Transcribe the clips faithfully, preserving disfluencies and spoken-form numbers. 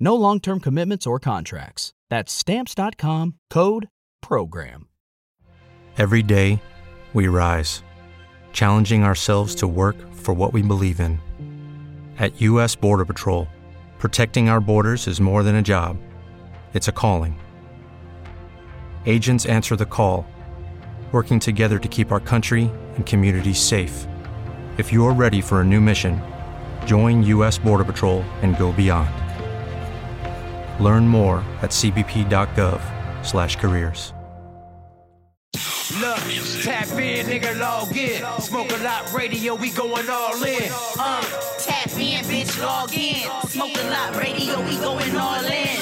No long-term commitments or contracts. That's Stamps dot com, code PROGRAM. Every day, we rise, challenging ourselves to work for what we believe in. At U S. Border Patrol, protecting our borders is more than a job. It's a calling. Agents answer the call, working together to keep our country and communities safe. If you're ready for a new mission, join U S. Border Patrol and go beyond. Learn more at c b p dot gov slash careers. Look, tap in, nigga, log in. Smoke a Lot Radio, we going all in. Uh, tap in, bitch, log in. Smoke a Lot Radio, we going all in.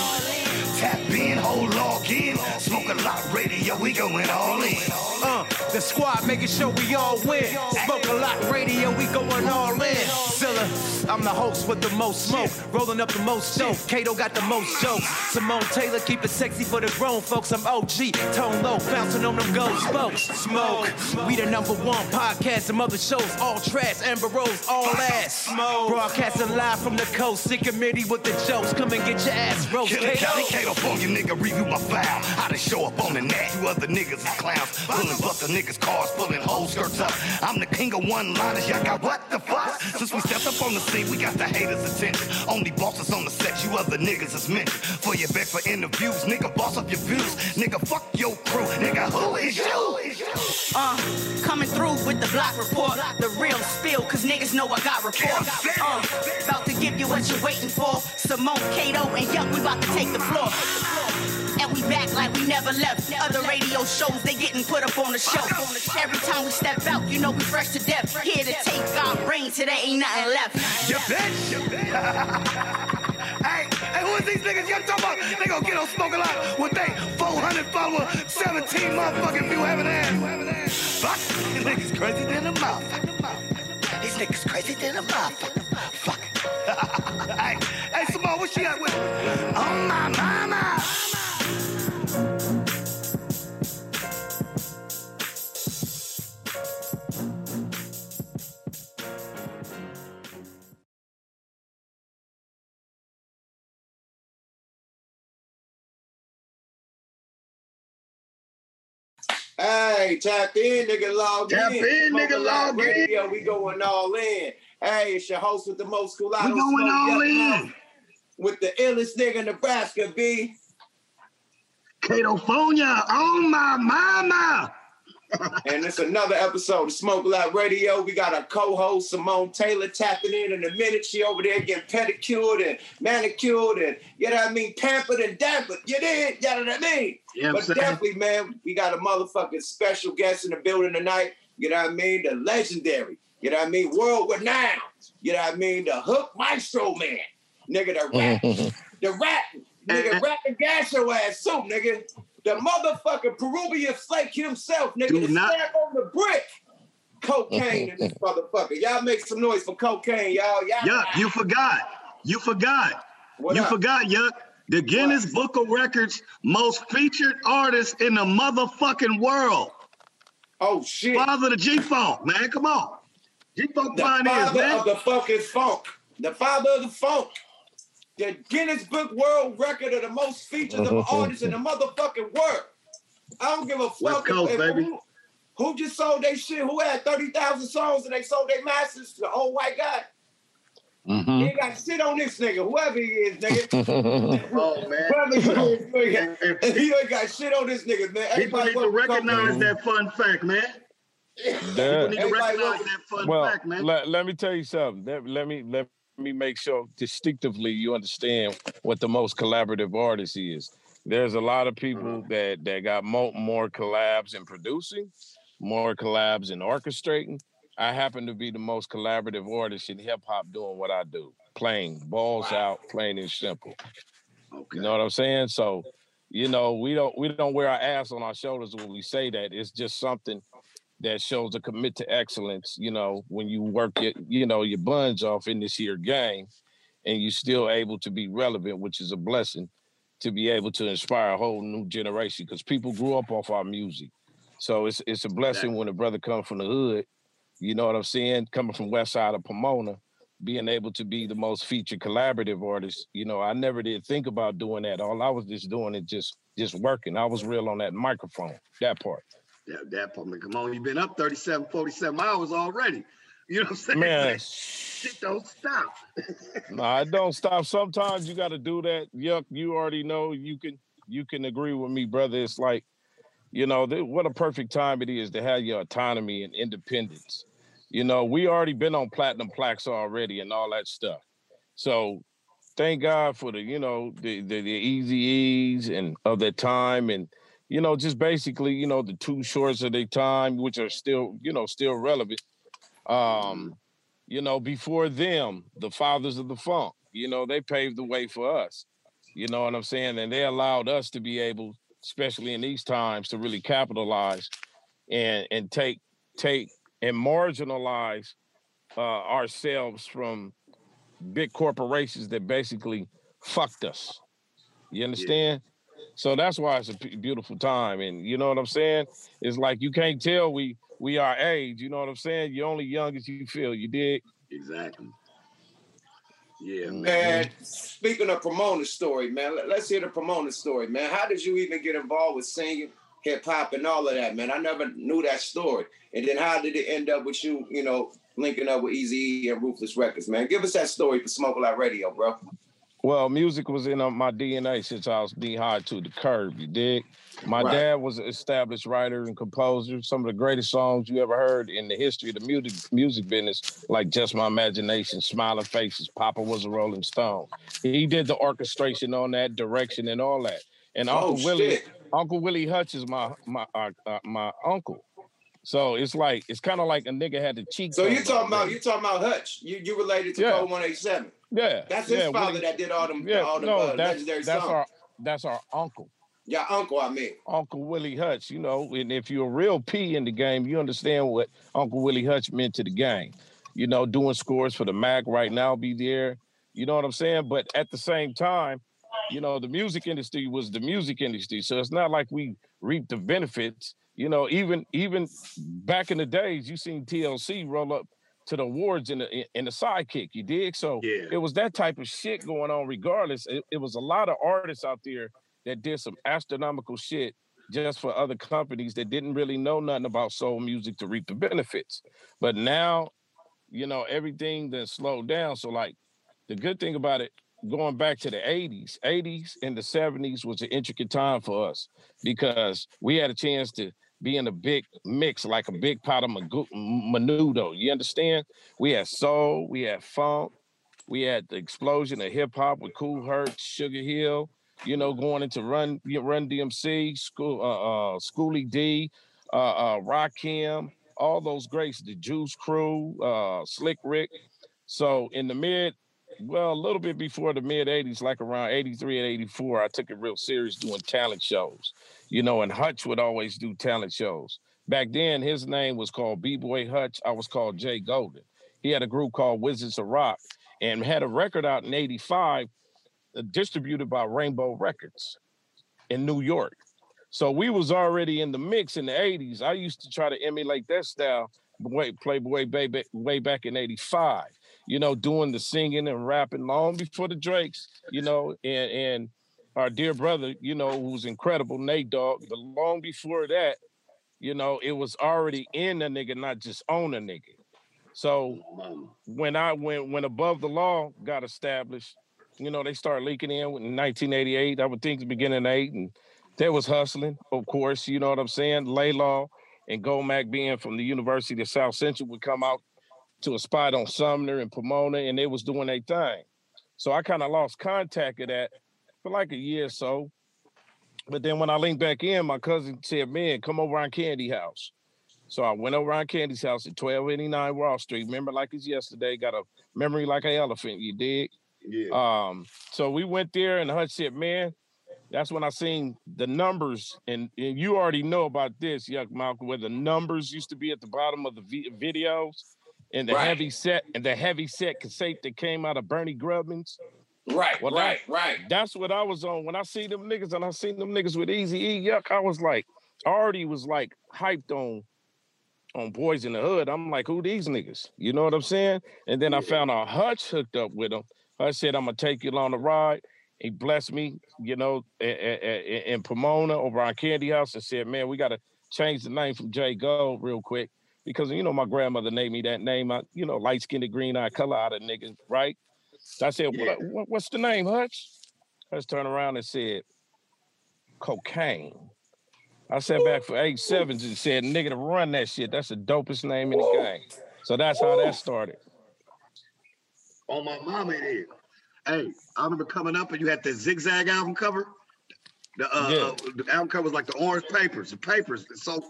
Tap in, hold log in. Smoke a Lot Radio, we going all in. Uh, the squad making sure we all win. Smoke a Lot Radio, we going all in. Zilla, I'm the host with the most smoke. Rolling up the most dope. Kato got the most jokes. Simone Taylor, keep it sexy for the grown folks. I'm O G, tone low, bouncing on them gold spokes. Smoke, we the number one podcast. Some other shows, all trash. Amber Rose, all ass. Smoke, broadcasting live from the coast. Sick committee with the jokes. Come and get your ass roast. Kato, Kato, phone you nigga, review my file. I done show up on the net. You other niggas is clowns. Pulling buster niggas' cars, pulling whole skirts up. I'm the king of one-liners. Y'all got what the fuck? Since we stepped up on the scene, we got the haters' attention. Only bosses on the set, you other niggas is mentioned. For your back for interviews, nigga, boss up your views. Nigga, fuck your crew, nigga, who is you? Uh, coming through with the block report. The real spill, cause niggas know I got report. Uh, about to give you what you're waiting for. Simone, Kato, and Yuck, we about to take the floor. And we back like we never left. Other radio shows, they getting put up on the shelf. Every time we step out, you know we fresh to death. Here to take our reign till there ain't nothing left. You bitch, you bitch. Hey, hey, who is these niggas y'all talking about? They gonna get on Smoke a Lot with they four hundred followers, seventeen motherfucking view having ass. Fuck, these niggas crazy than a motherfucker. These niggas crazy than a motherfucker. Fuck. Hey, hey, Simone, what she got with? Oh, my mama. Hey, tap in, nigga, log in. Tap in, nigga, log in. We going all in. Hey, it's your host with the most cool. We going all in. With the illest nigga in Nebraska, B. Katofonia, on my mama. And it's another episode of Smoke a Lot Radio. We got our co-host, Simone Taylor, tapping in in a minute. She over there getting pedicured and manicured and, you know what I mean, pampered and dampered. You did, you know what I mean? Yeah, but definitely, man, we got a motherfucking special guest in the building tonight. You know what I mean? The legendary, you know what I mean? World renowned, you know what I mean? The hook maestro man. Nigga, the rap, the rap, nigga, rap and gas your ass soup, nigga. The motherfucking Peruvian Flake himself, nigga, stab on the brick. Cocaine in this motherfucker. Y'all make some noise for cocaine, y'all. Y'all Yuck, die. you forgot. You forgot. What you up? forgot, Yuck. The Guinness what? Book of Records most featured artist in the motherfucking world. Oh, shit. Father of the G-Funk, man. Come on. G-Funk pioneers, man. The father of the fucking funk. The father of the funk. The Guinness Book World Record of the most features of artists in the motherfucking world. I don't give a fuck. Coast, if, baby. Who, who just sold their shit? Who had thirty thousand songs and they sold their masters to the old white guy? Mm-hmm. They got shit on this nigga, whoever he is, nigga. Oh, man. Whoever he is, nigga. He ain't got shit on this nigga, man. Everybody people need to recognize that fun fact, man. Yeah. People need to recognize wants... that fun well, fact, man. Let, let me tell you something. Let, let me let me make sure distinctively you understand what the most collaborative artist is. There's a lot of people mm-hmm. that, that got more, more collabs in producing, more collabs in orchestrating. I happen to be the most collaborative artist in hip-hop doing what I do. Plain, balls wow. out, plain and simple. Okay. You know what I'm saying? So, you know, we don't we don't wear our ass on our shoulders when we say that. It's just something that shows a commit to excellence, you know, when you work your, you know, your buns off in this here game and you're still able to be relevant, which is a blessing, to be able to inspire a whole new generation because people grew up off our music. So it's it's a blessing when a brother comes from the hood, you know what I'm saying? Coming from west side of Pomona, being able to be the most featured collaborative artist, you know, I never did think about doing that. All I was just doing is just just working. I was real on that microphone, that part. That, that part, man, come on, you've been up thirty-seven, forty-seven hours already. You know what I'm saying? Man. Like, shit don't stop. No, I don't stop. Sometimes you got to do that. Yuck, you already know. You can, you can agree with me, brother. It's like, you know, th- what a perfect time it is to have your autonomy and independence. You know, we already been on platinum plaques already and all that stuff. So thank God for the, you know, the the, the Eazy-E's and of that time. And, you know, just basically, you know, the two shorts of their time, which are still, you know, still relevant. Um, you know, before them, the fathers of the funk, you know, they paved the way for us. You know what I'm saying? And they allowed us to be able, especially in these times, to really capitalize and and take take and marginalize uh, ourselves from big corporations that basically fucked us. You understand? Yeah. So that's why it's a beautiful time. And you know what I'm saying? It's like you can't tell we we are age. You know what I'm saying? You're only young as you feel. You dig? Exactly. Yeah, man. man. Speaking of Pomona story, man, let's hear the Pomona story, man. How did you even get involved with singing, hip hop, and all of that, man? I never knew that story. And then how did it end up with you, you know, linking up with Eazy-E and Ruthless Records, man? Give us that story for Smoke a Lot Radio, bro. Well, music was in my D N A since I was knee high to the curb. You dig? My right. dad was an established writer and composer. Some of the greatest songs you ever heard in the history of the music music business, like Just My Imagination, Smiling Faces, Papa Was a Rolling Stone. He did the orchestration on that, direction and all that. And oh, Uncle shit. Willie, Uncle Willie Hutch is my my uh, uh, my uncle. So it's like it's kind of like a nigga had the cheek. So you talking about you talking about Hutch? You you related to yeah. Code one eighty-seven? Yeah, that's his yeah, father Willie, that did all them yeah, all them no, uh, that's, legendary that's songs. Our, that's our uncle. Yeah, uncle, I mean. Uncle Willie Hutch, you know, and if you're a real P in the game, you understand what Uncle Willie Hutch meant to the game. You know, doing scores for the Mac right now, be there. You know what I'm saying? But at the same time, you know, the music industry was the music industry. So it's not like we reaped the benefits. You know, even even back in the days, you seen T L C roll up to the awards in the in the sidekick, you dig? So yeah. it was that type of shit going on regardless. It, it was a lot of artists out there that did some astronomical shit just for other companies that didn't really know nothing about soul music to reap the benefits. But now, you know, everything that's slowed down. So like the good thing about it, going back to the eighties, eighties and the seventies was an intricate time for us because we had a chance to be in a big mix, like a big pot of menudo. You understand? We had soul, we had funk, we had the explosion of hip hop with Kool Herc, Sugar Hill, you know, going into Run Run D M C, school, uh, uh, Schoolie D, uh, uh, Rakim, all those greats, the Juice Crew, uh, Slick Rick. So in the mid, well, a little bit before the mid eighties, like around eighty-three and eighty-four, I took it real serious doing talent shows, you know, and Hutch would always do talent shows. Back then, his name was called B-Boy Hutch. I was called Jay Golden. He had a group called Wizards of Rock and had a record out in eighty-five distributed by Rainbow Records in New York. So we was already in the mix in the eighties. I used to try to emulate that style, Playboy Baby, way back in eighty-five, you know, doing the singing and rapping long before the Drakes, you know, and, and our dear brother, you know, who's incredible, Nate Dogg, but long before that, you know, it was already in a nigga, not just on a nigga. So when I went, when Above the Law got established, you know, they started leaking in in nineteen eighty-eight. I would think the beginning of eight, and there was hustling, of course, you know what I'm saying? Laylaw and Go Mack, being from the University of South Central, would come out to a spot on Sumner and Pomona, and they was doing their thing. So I kind of lost contact of that for like a year or so. But then when I linked back in, my cousin said, man, come over on Candy House. So I went over on Candy's house at twelve eighty-nine Wall Street. Remember like it's yesterday. Got a memory like an elephant, you dig? Yeah. Um, so we went there, and Hutch said, man, that's when I seen the numbers. And, and you already know about this, Yuckmouth, where the numbers used to be at the bottom of the v- videos. And the right. heavy set and the heavy set cassette that came out of Bernie Grubbins. Right, well, right, that, right. That's what I was on. When I see them niggas, and I seen them niggas with Eazy-E, Yuck, I was like, I already was like hyped on on Boys in the Hood. I'm like, who these niggas? You know what I'm saying? And then I found out Hutch hooked up with him. Hutch said, I'm going to take you along the ride. He blessed me, you know, in Pomona over on Candy House, and said, man, we got to change the name from J. Gold real quick, because, you know, my grandmother named me that name. I, you know, light-skinned, green-eyed, color-eyed niggas, right? So I said, yeah. what, what's the name, Hutch? Hutch turned around and said, cocaine. I sat back for eight sevens and said, nigga, to run that shit. That's the dopest name in the Whoa. game. So that's Whoa. how that started. On my mama, it is. Hey, I remember coming up and you had the Zigzag album cover. The, uh, yeah. uh, the album cover was like the orange papers, the papers. So,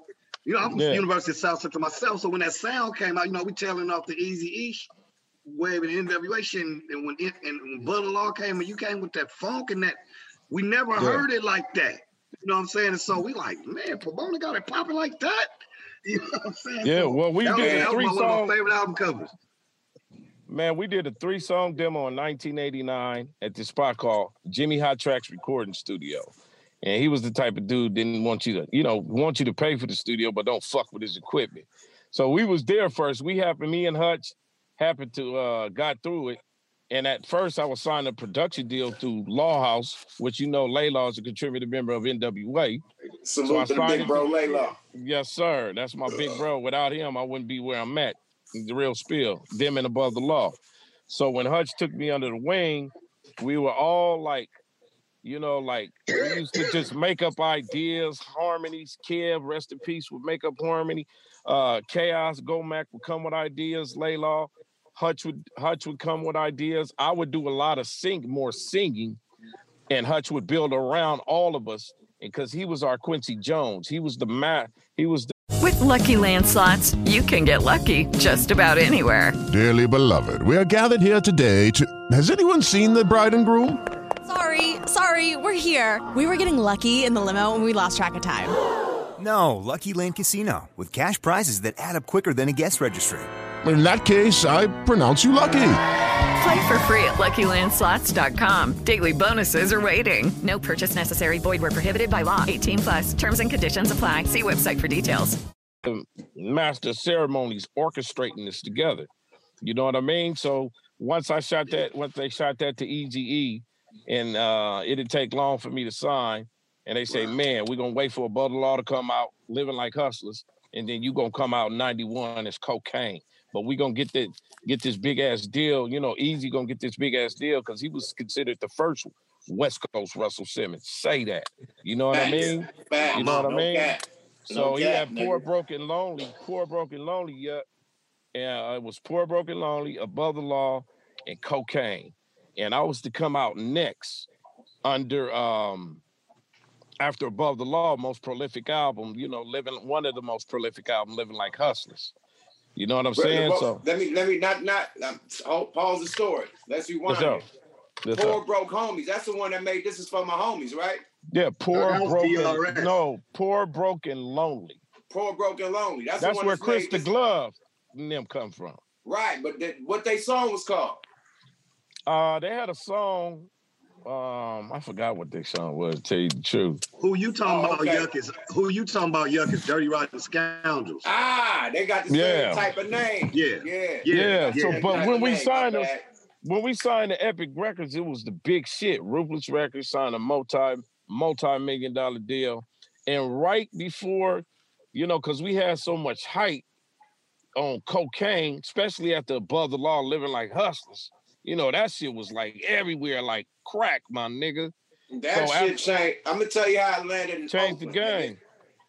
you know, I'm from yeah. the University of South Central myself. So when that sound came out, you know, we tailing off the Eazy-E wave and N W A shit. And when, it, and when Bud Law came and you came with that funk and that, we never yeah. heard it like that. You know what I'm saying? And so we like, man, Pomona got it popping like that. You know what I'm saying? Yeah, so well, we that did was, a three song. That was one of my favorite album covers. Man, we did a three song demo in nineteen eighty-nine at this spot called Jimmy Hot Tracks Recording Studio. And he was the type of dude didn't want you to, you know, want you to pay for the studio, but don't fuck with his equipment. So we was there first. We happened, me and Hutch happened to uh, got through it. And at first, I was signed a production deal through Law House, which, you know, Laylaw is a contributor member of N W A. Salute so to big bro, Laylaw. Yes, sir. That's my Ugh. big bro. Without him, I wouldn't be where I'm at. The real spill. Them and Above the Law. So when Hutch took me under the wing, we were all like, you know, like, we used to just make up ideas, harmonies. Kev, rest in peace, would make up harmony. Uh, Chaos, Go Mack would come with ideas, Laylaw. Hutch would Hutch would come with ideas. I would do a lot of sing, more singing, and Hutch would build around all of us, because he was our Quincy Jones. He was the man. He was the. With Lucky Land Slots, you can get lucky just about anywhere. Dearly beloved, we are gathered here today to. Has anyone seen the bride and groom? Sorry, sorry, we're here. We were getting lucky in the limo, and we lost track of time. No, Lucky Land Casino, with cash prizes that add up quicker than a guest registry. In that case, I pronounce you lucky. Play for free at Lucky Land Slots dot com. Daily bonuses are waiting. No purchase necessary. Void where prohibited by law. eighteen plus. Terms and conditions apply. See website for details. The master ceremonies orchestrating this together. You know what I mean? So once I shot that, once they shot that to Eazy-E, and uh, it didn't take long for me to sign. And they say, man, we're going to wait for Above the Law to come out, Living Like Hustlers, and then you're going to come out in ninety-one as Cocaine. But we gonna get that, get this big ass deal. You know, Eazy gonna get this big ass deal because he was considered the first West Coast Russell Simmons. Say that, you know what I mean? You know what I mean? So he had Poor, Broken, Lonely, Poor, Broken, Lonely. Yeah, and it was Poor, Broken, Lonely, Above the Law, and Cocaine. And I was to come out next under um, after Above the Law, most prolific album. You know, living one of the most prolific album, Living Like Hustlers. You know what I'm saying? Bro, so let me let me not not um, pause the story. Let's rewind. Yes, yes, Poor up. Broke Homies. That's the one that made This Is For My Homies, right? Yeah, Poor no, Broken. No, Poor Broken Lonely. Poor Broken Lonely. That's, that's the one where Chris made the Glove and them come from. Right, but th- what they song was called? Uh, they had a song. Um, I forgot what their song was. To tell you the truth, who you talking oh, about? Okay. Yuck is who you talking about? Yuck is Dirty Rotten Scoundrels. Ah, they got the same yeah. type of name. Yeah, yeah, yeah. yeah. yeah. So, but when we signed them, when we signed the Epic Records, it was the big shit. Ruthless Records signed a multi multi million dollar deal, and right before, you know, because we had so much hype, on cocaine, especially after Above the Law, Living Like Hustlers. You know, that shit was like everywhere, like crack, my nigga. That so shit after, changed. I'm gonna tell you how it landed in changed Oakland, the game. Nigga.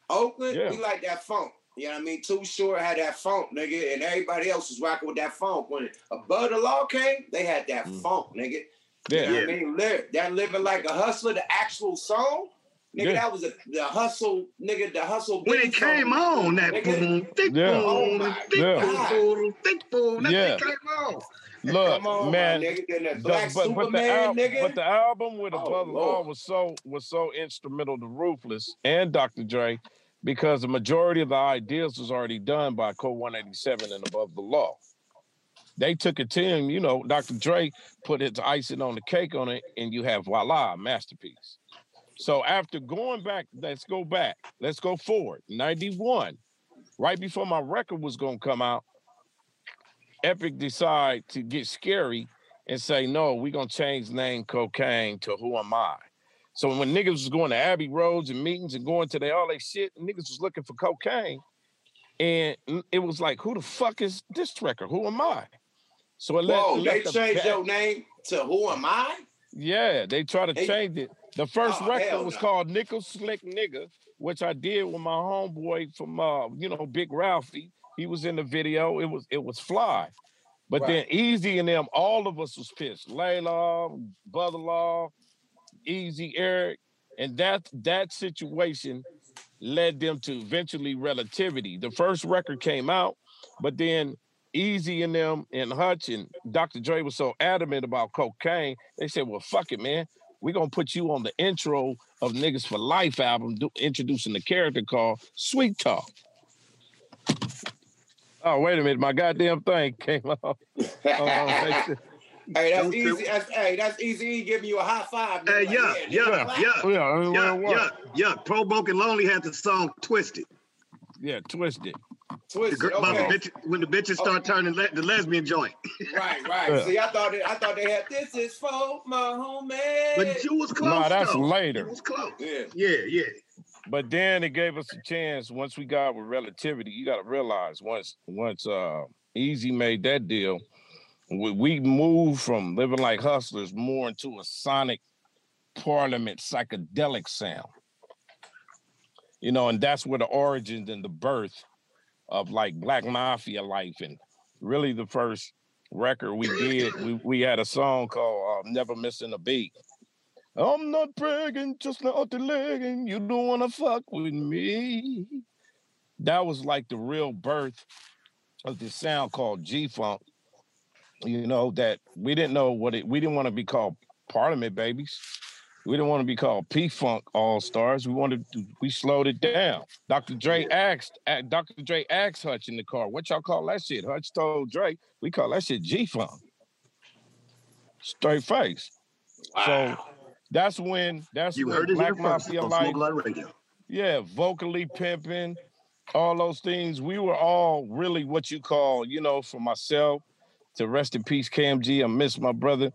Oakland, yeah. We like that funk. You know what I mean? Too Short had that funk, nigga, and everybody else was rocking with that funk. When Above the Law came, they had that mm. funk, nigga. Yeah. You know what I mean? Live, that Living Like a Hustler, the actual song, nigga, yeah. that was a, the hustle, nigga, the hustle. When it came song, on, that boom, thick boom, thick boom, thick boom, that yeah. thing came on. Look, on, man, nigga, the Black the, but, Superman, but, the al- nigga. But the album with Above the Law was so was so instrumental to Ruthless and Doctor Dre because the majority of the ideas was already done by Code one eighty-seven and Above the Law. They took it to him, you know, Doctor Dre put his icing on the cake on it, and you have voila, masterpiece. So after going back, let's go back, let's go forward. ninety-one, right before my record was gonna come out, Epic decide to get scary and say, no, we're going to change name cocaine to Who Am I? So when niggas was going to Abbey Roads and meetings and going to their, all that shit, niggas was looking for cocaine. And it was like, who the fuck is this record? Who am I? So it let, Whoa, let they changed the, your name to Who Am I? Yeah, they tried to they, change it. The first oh, record was no. called Nickel Slick Nigga, which I did with my homeboy from, uh, you know, Big Ralphie. He was in the video. It was it was fly. But right. then Eazy and them, all of us was pissed. Laylaw, Brother Law, Eazy, Eric. And that that situation led them to eventually Relativity. The first record came out, but then Eazy and them and Hutch and Doctor Dre was so adamant about cocaine, they said, well, fuck it, man. We're going to put you on the intro of Niggas for Life album, do, introducing the character called Sweet Talk. Oh, wait a minute. My goddamn thing came off. Hey, that's Eazy. That's, hey, that's Eazy-E giving you a high five. Hey, like, yeah, yeah, yeah, yeah, yeah, yeah, yeah, yeah. Provoke and Lonely had the song Twisted. Yeah, Twisted. Twisted, the, okay. the bitch, when the bitches start okay. turning le- the lesbian joint. Right, right. Yeah. See, I thought it, I thought they had This Is For My Homie. But you was close, nah, that's though. Later. You was close. Yeah, yeah, yeah. But then it gave us a chance. Once we got with Relativity, you got to realize once once uh, Eazy made that deal, we, we moved from Living Like Hustlers more into a sonic parliament psychedelic sound. You know, and that's where the origins and the birth of like Black Mafia life and really the first record we did, we, we had a song called uh, Never Missing a Beat. I'm not bragging, just not delaying. You don't want to fuck with me. That was like the real birth of this sound called G-Funk. You know, that we didn't know what it, we didn't want to be called Parliament Babies. We didn't want to be called P-Funk All-Stars. We wanted to, we slowed it down. Doctor Dre asked, Doctor Dre asked Hutch in the car, what y'all call that shit? Hutch told Dre, we call that shit G-Funk. Straight face. Wow. So, That's when that's you when heard Black Mafia life, yeah, vocally pimping, all those things. We were all really what you call, you know, for myself to rest in peace, K M G. I miss my brother.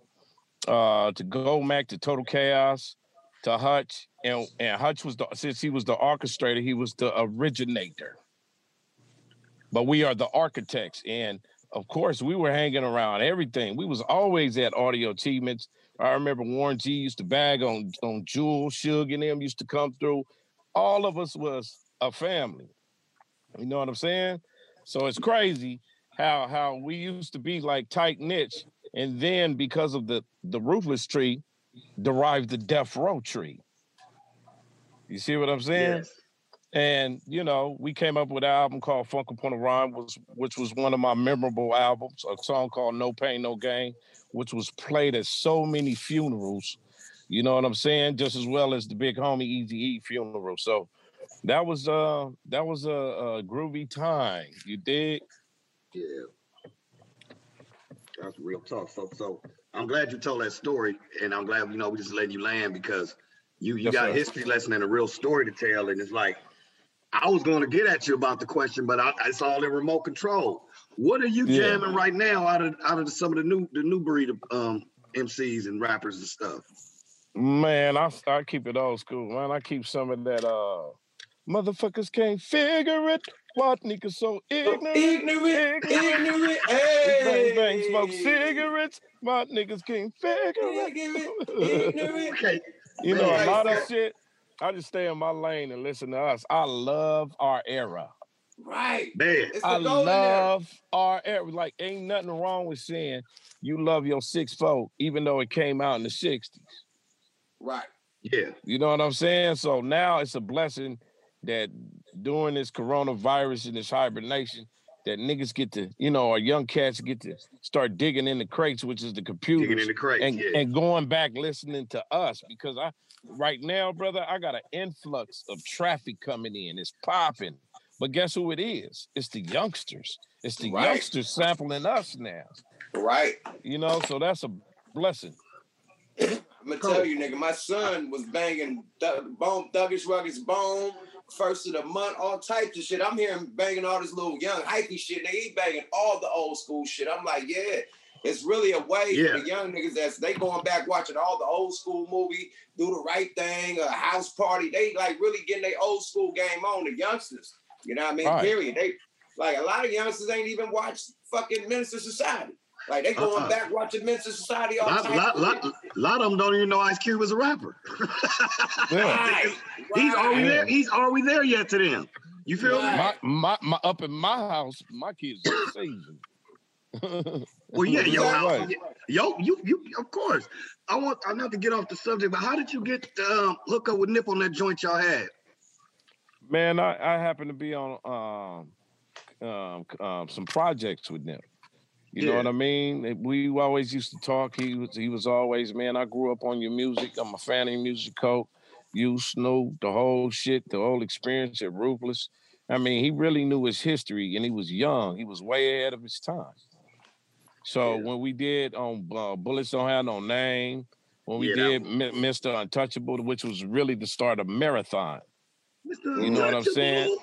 Uh, to Go Mack, to Total Chaos, to Hutch, and and Hutch was the since he was the orchestrator, he was the originator. But we are the architects, and of course, we were hanging around everything. We was always at Audio Achievements. I remember Warren G used to bag on, on Jewel, Suge and them used to come through. All of us was a family. You know what I'm saying? So it's crazy how how we used to be like tight niche. And then because of the, the Ruthless tree, derived the Death Row tree. You see what I'm saying? Yes. And, you know, we came up with an album called Funk Upon a Rhyme, which, which was one of my memorable albums, a song called No Pain, No Gain, which was played at so many funerals, you know what I'm saying? Just as well as the big homie Eazy-E funeral. So that was uh that was a, a groovy time. You dig? Yeah, that's real talk. So so I'm glad you told that story, and I'm glad you know we just letting you land because you you yes, got sir. a history lesson and a real story to tell, and it's like I was going to get at you about the question, but I, it's all in remote control. What are you jamming yeah. right now out of out of some of the new the new breed of um, M Cs and rappers and stuff? Man, I I keep it old school, man. I keep some of that uh Motherfuckers can't figure it. What niggas so ignorant? Ignorant, ignorant. ignorant. Hey. Bang, bang, smoke cigarettes. My niggas can't figure it. Ignorant, ignorant. You know, a lot of shit. I just stay in my lane and listen to us. I love our era. Right. Man. I love era. our era. Like, ain't nothing wrong with saying you love your six folk, even though it came out in the sixties. Right. Yeah. You know what I'm saying? So now it's a blessing that during this coronavirus and this hibernation, that niggas get to, you know, our young cats get to start digging in the crates, which is the computers. Digging in the crates, and, yeah. and going back listening to us, because I, right now, brother, I got an influx of traffic coming in. It's popping. But guess who it is? It's the youngsters. It's the right. youngsters sampling us now. Right. You know, so that's a blessing. I'm going to tell you, nigga, my son was banging th- Bone, Thuggish Ruggish Bone, first of the month, all types of shit. I'm hearing banging all this little young, hypey shit. Nigga, he banging all the old school shit. I'm like, yeah, it's really a way yeah. for the young niggas that's, they going back watching all the old school movie, Do the Right Thing, a House Party. They like really getting their old school game on, the youngsters. You know what I mean? Right. Period. They, like, a lot of youngsters ain't even watched fucking Minister Society. Like, they going uh-uh. back watching Men's Society all the time. A lot, lot, lot, lot of them don't even know Ice Cube was a rapper. right. He's, right. Already there, he's already there yet to them. You feel right. me? My, my, my, up in my house, my kids are seasoned. Well, yeah, yo, right. yo, you, you, of course. I want, I'm not to get off the subject, but how did you get um, hook up with Nip on that joint y'all had? Man, I, I happen to be on um, um, um, some projects with Nip. You yeah. know what I mean? We always used to talk. He was he was always, man, I grew up on your music. I'm a fan of your music, Coke. You, Snoop, the whole shit, the whole experience at Ruthless. I mean, he really knew his history, and he was young. He was way ahead of his time. So yeah. when we did on uh, Bullets Don't Have No Name, when we yeah, did M- Mister Untouchable, which was really the start of Marathon. Mister You know what I'm saying?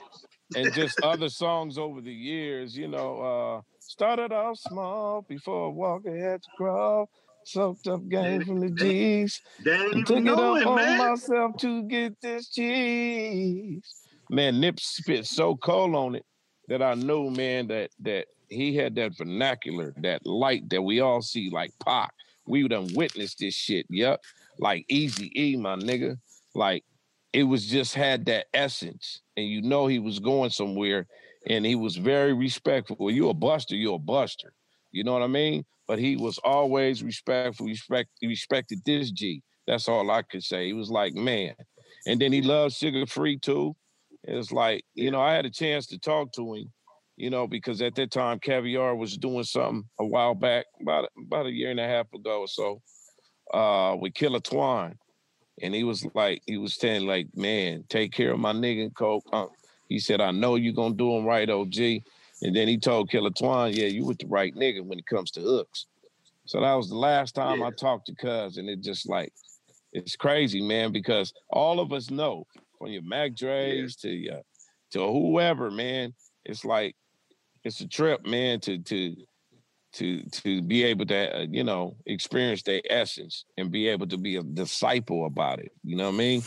And just other songs over the years, you know, uh, started off small before Walker had to crawl. Soaked up game from the G's. And took it up on myself to get this cheese. Man, Nip spit so cold on it that I knew, man, that that he had that vernacular, that light that we all see, like Pac. We done witnessed this shit, yup. Like Eazy-E, my nigga. Like, it was just had that essence. And you know he was going somewhere. And he was very respectful. You a buster, you a buster. You know what I mean? But he was always respectful. Respect, he respected this G. That's all I could say. He was like, man. And then he loved Sugar Free, too. It's like, you know, I had a chance to talk to him, you know, because at that time, Caviar was doing something a while back, about, about a year and a half ago or so, uh, with Killer Twine. And he was like, he was saying, like, man, take care of my nigga, Coke. Uh, He said, I know you're going to do them right, O G. And then he told Killer Twine, yeah, you with the right nigga when it comes to hooks. So that was the last time yeah. I talked to Cuz. And it just like, it's crazy, man, because all of us know, from your Mac Dre's yeah. to your, to whoever, man, it's like, it's a trip, man, to to to to be able to, uh, you know, experience their essence and be able to be a disciple about it. You know what I mean?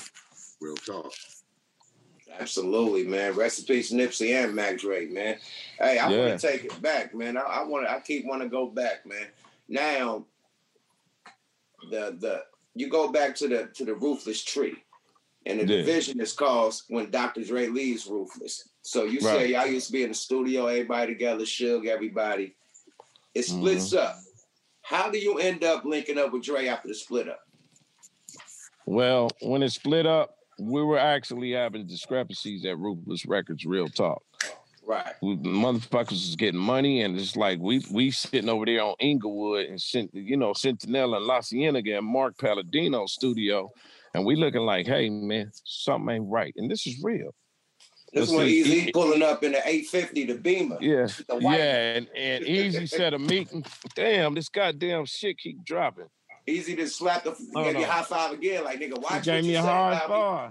Real talk. Absolutely, man. Rest in peace, Nipsey and Mac Dre, man. Hey, I yeah. want to take it back, man. I, I want to. I keep want to go back, man. Now, the the you go back to the to the Ruthless tree, and the yeah. division is caused when Doctor Dre leaves Ruthless. So you right. say y'all used to be in the studio, everybody together, Suge, everybody. It splits mm-hmm. up. How do you end up linking up with Dre after the split up? Well, when it split up, we were actually having discrepancies at Ruthless Records, real talk. Right. We, motherfuckers was getting money, and it's like we we sitting over there on Inglewood and, you know, Centinela and La Cienega and Mark Palladino's studio, and we looking like, hey, man, something ain't right. And this is real. This one Eazy e- pulling up in the eight fifty, the Beamer. Yeah, the yeah, and, and Eazy said a meeting, damn, this goddamn shit keep dropping. Eazy to slap the oh, give no. you a high five again, like nigga. Why you gave me a hard five?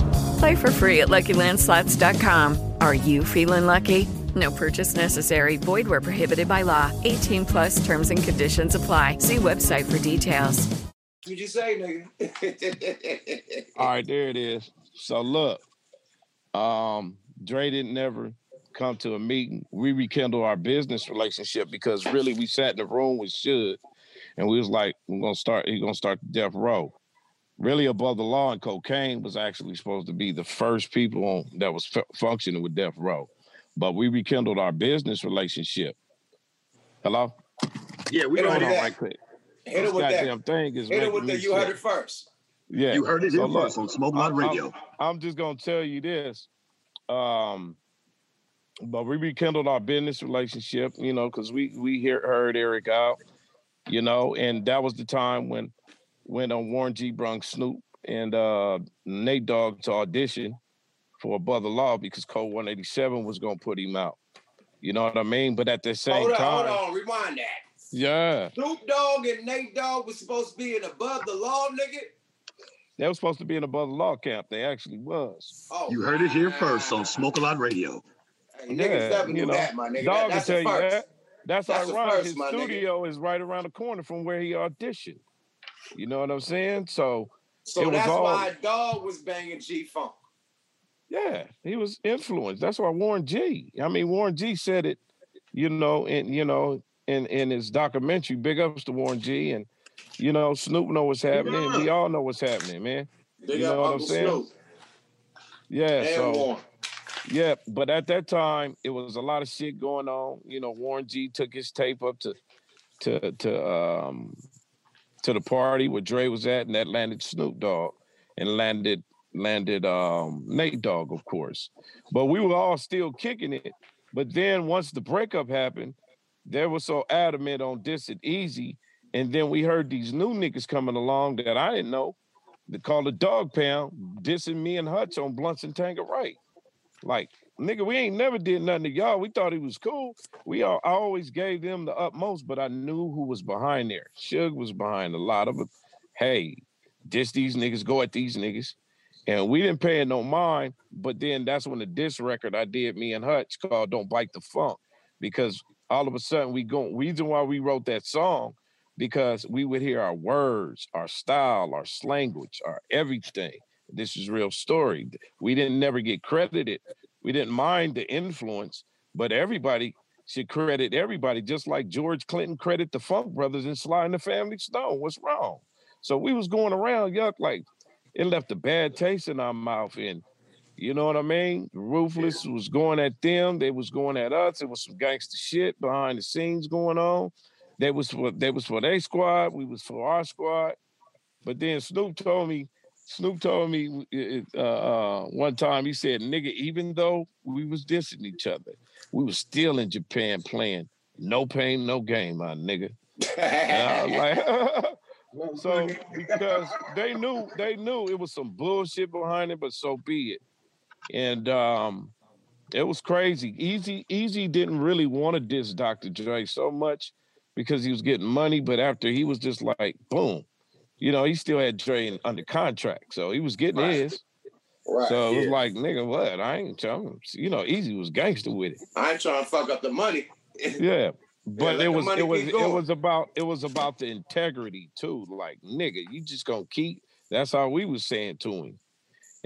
Play for free at lucky land slots dot com. Are you feeling lucky? No purchase necessary. Void where prohibited by law. eighteen plus terms and conditions apply. See website for details. What'd you say, nigga? All right, there it is. So look, um, Dre didn't ever come to a meeting. We rekindled our business relationship because really we sat in the room with Suge and we was like, we're gonna start, he's gonna start the Death Row. Really, Above the Law and Cocaine was actually supposed to be the first people on, that was f- functioning with Death Row. But we rekindled our business relationship. Hello? Yeah, we don't right quick. Hit it with that. Goddamn thing is Hit it with that. You heard it first. Yeah. You heard it so first on Smoke a Lot Radio. I'm, I'm just going to tell you this. Um, but we rekindled our business relationship, you know, because we, we hear, heard Eric out, you know, and that was the time when When uh, Warren G brung Snoop and uh, Nate Dogg to audition for Above the Law because Code one eighty-seven was going to put him out. You know what I mean? But at the same hold on, time... Hold on, rewind that. Yeah. Snoop Dogg and Nate Dogg was supposed to be in Above the Law, nigga? They were supposed to be in Above the Law camp. They actually was. Oh, you heard it here first on Smoke a Lot Radio. Hey, niggas never knew that, my nigga. Dogg that, can tell you that. That's, that's ironic. First, His studio nigga. is right around the corner from where he auditioned. You know what I'm saying? So, so it that's was all... why Dog was banging G-Funk. Yeah, he was influenced. That's why Warren G. I mean, Warren G said it, you know, and you know, in, in his documentary, big ups to Warren G. And you know, Snoop know what's happening. Yeah. We all know what's happening, man. Big you know what I'm saying? Snoop. Yeah, and so Warren. Yeah, but at that time it was a lot of shit going on. You know, Warren G took his tape up to to to um to the party where Dre was at, and that landed Snoop Dogg and landed landed um, Nate Dogg, of course. But we were all still kicking it. But then once the breakup happened, they were so adamant on dissing Eazy, and then we heard these new niggas coming along that I didn't know, they called the Dog Pound, dissing me and Hutch on Blunts and Tangeray. Like, nigga, we ain't never did nothing to y'all. We thought he was cool. We all, I always gave them the utmost, but I knew who was behind there. Suge was behind a lot of it. Hey, diss these niggas, go at these niggas. And we didn't pay it no mind, but then that's when the diss record I did, me and Hutch, called Don't Bite the Funk, because all of a sudden we go, reason why we wrote that song, because we would hear our words, our style, our slanguage, our everything. This is real story. We didn't never get credited. We didn't mind the influence, but everybody should credit everybody, just like George Clinton credit the Funk Brothers and Sly and the Family Stone. What's wrong? So we was going around, yuck, like it left a bad taste in our mouth. And you know what I mean? Ruthless was going at them. They was going at us. It was some gangster shit behind the scenes going on. They was for, they was for their squad. We was for our squad. But then Snoop told me, Snoop told me uh, one time, he said, nigga, even though we was dissing each other, we was still in Japan playing No Pain, No Gain, my nigga. I was like, so because they knew, they knew it was some bullshit behind it, but so be it. And um, it was crazy. Eazy, Eazy didn't really want to diss Doctor Dre so much because he was getting money, but after he was just like, boom. You know, he still had Dre under contract, so he was getting right. his. Right. So it was yeah. like, nigga, what? I ain't trying. You know, Eazy was gangster with it. I ain't trying to fuck up the money. yeah, but yeah, it was it was it was about it was about the integrity too. Like, nigga, you just gonna keep. That's how we was saying to him.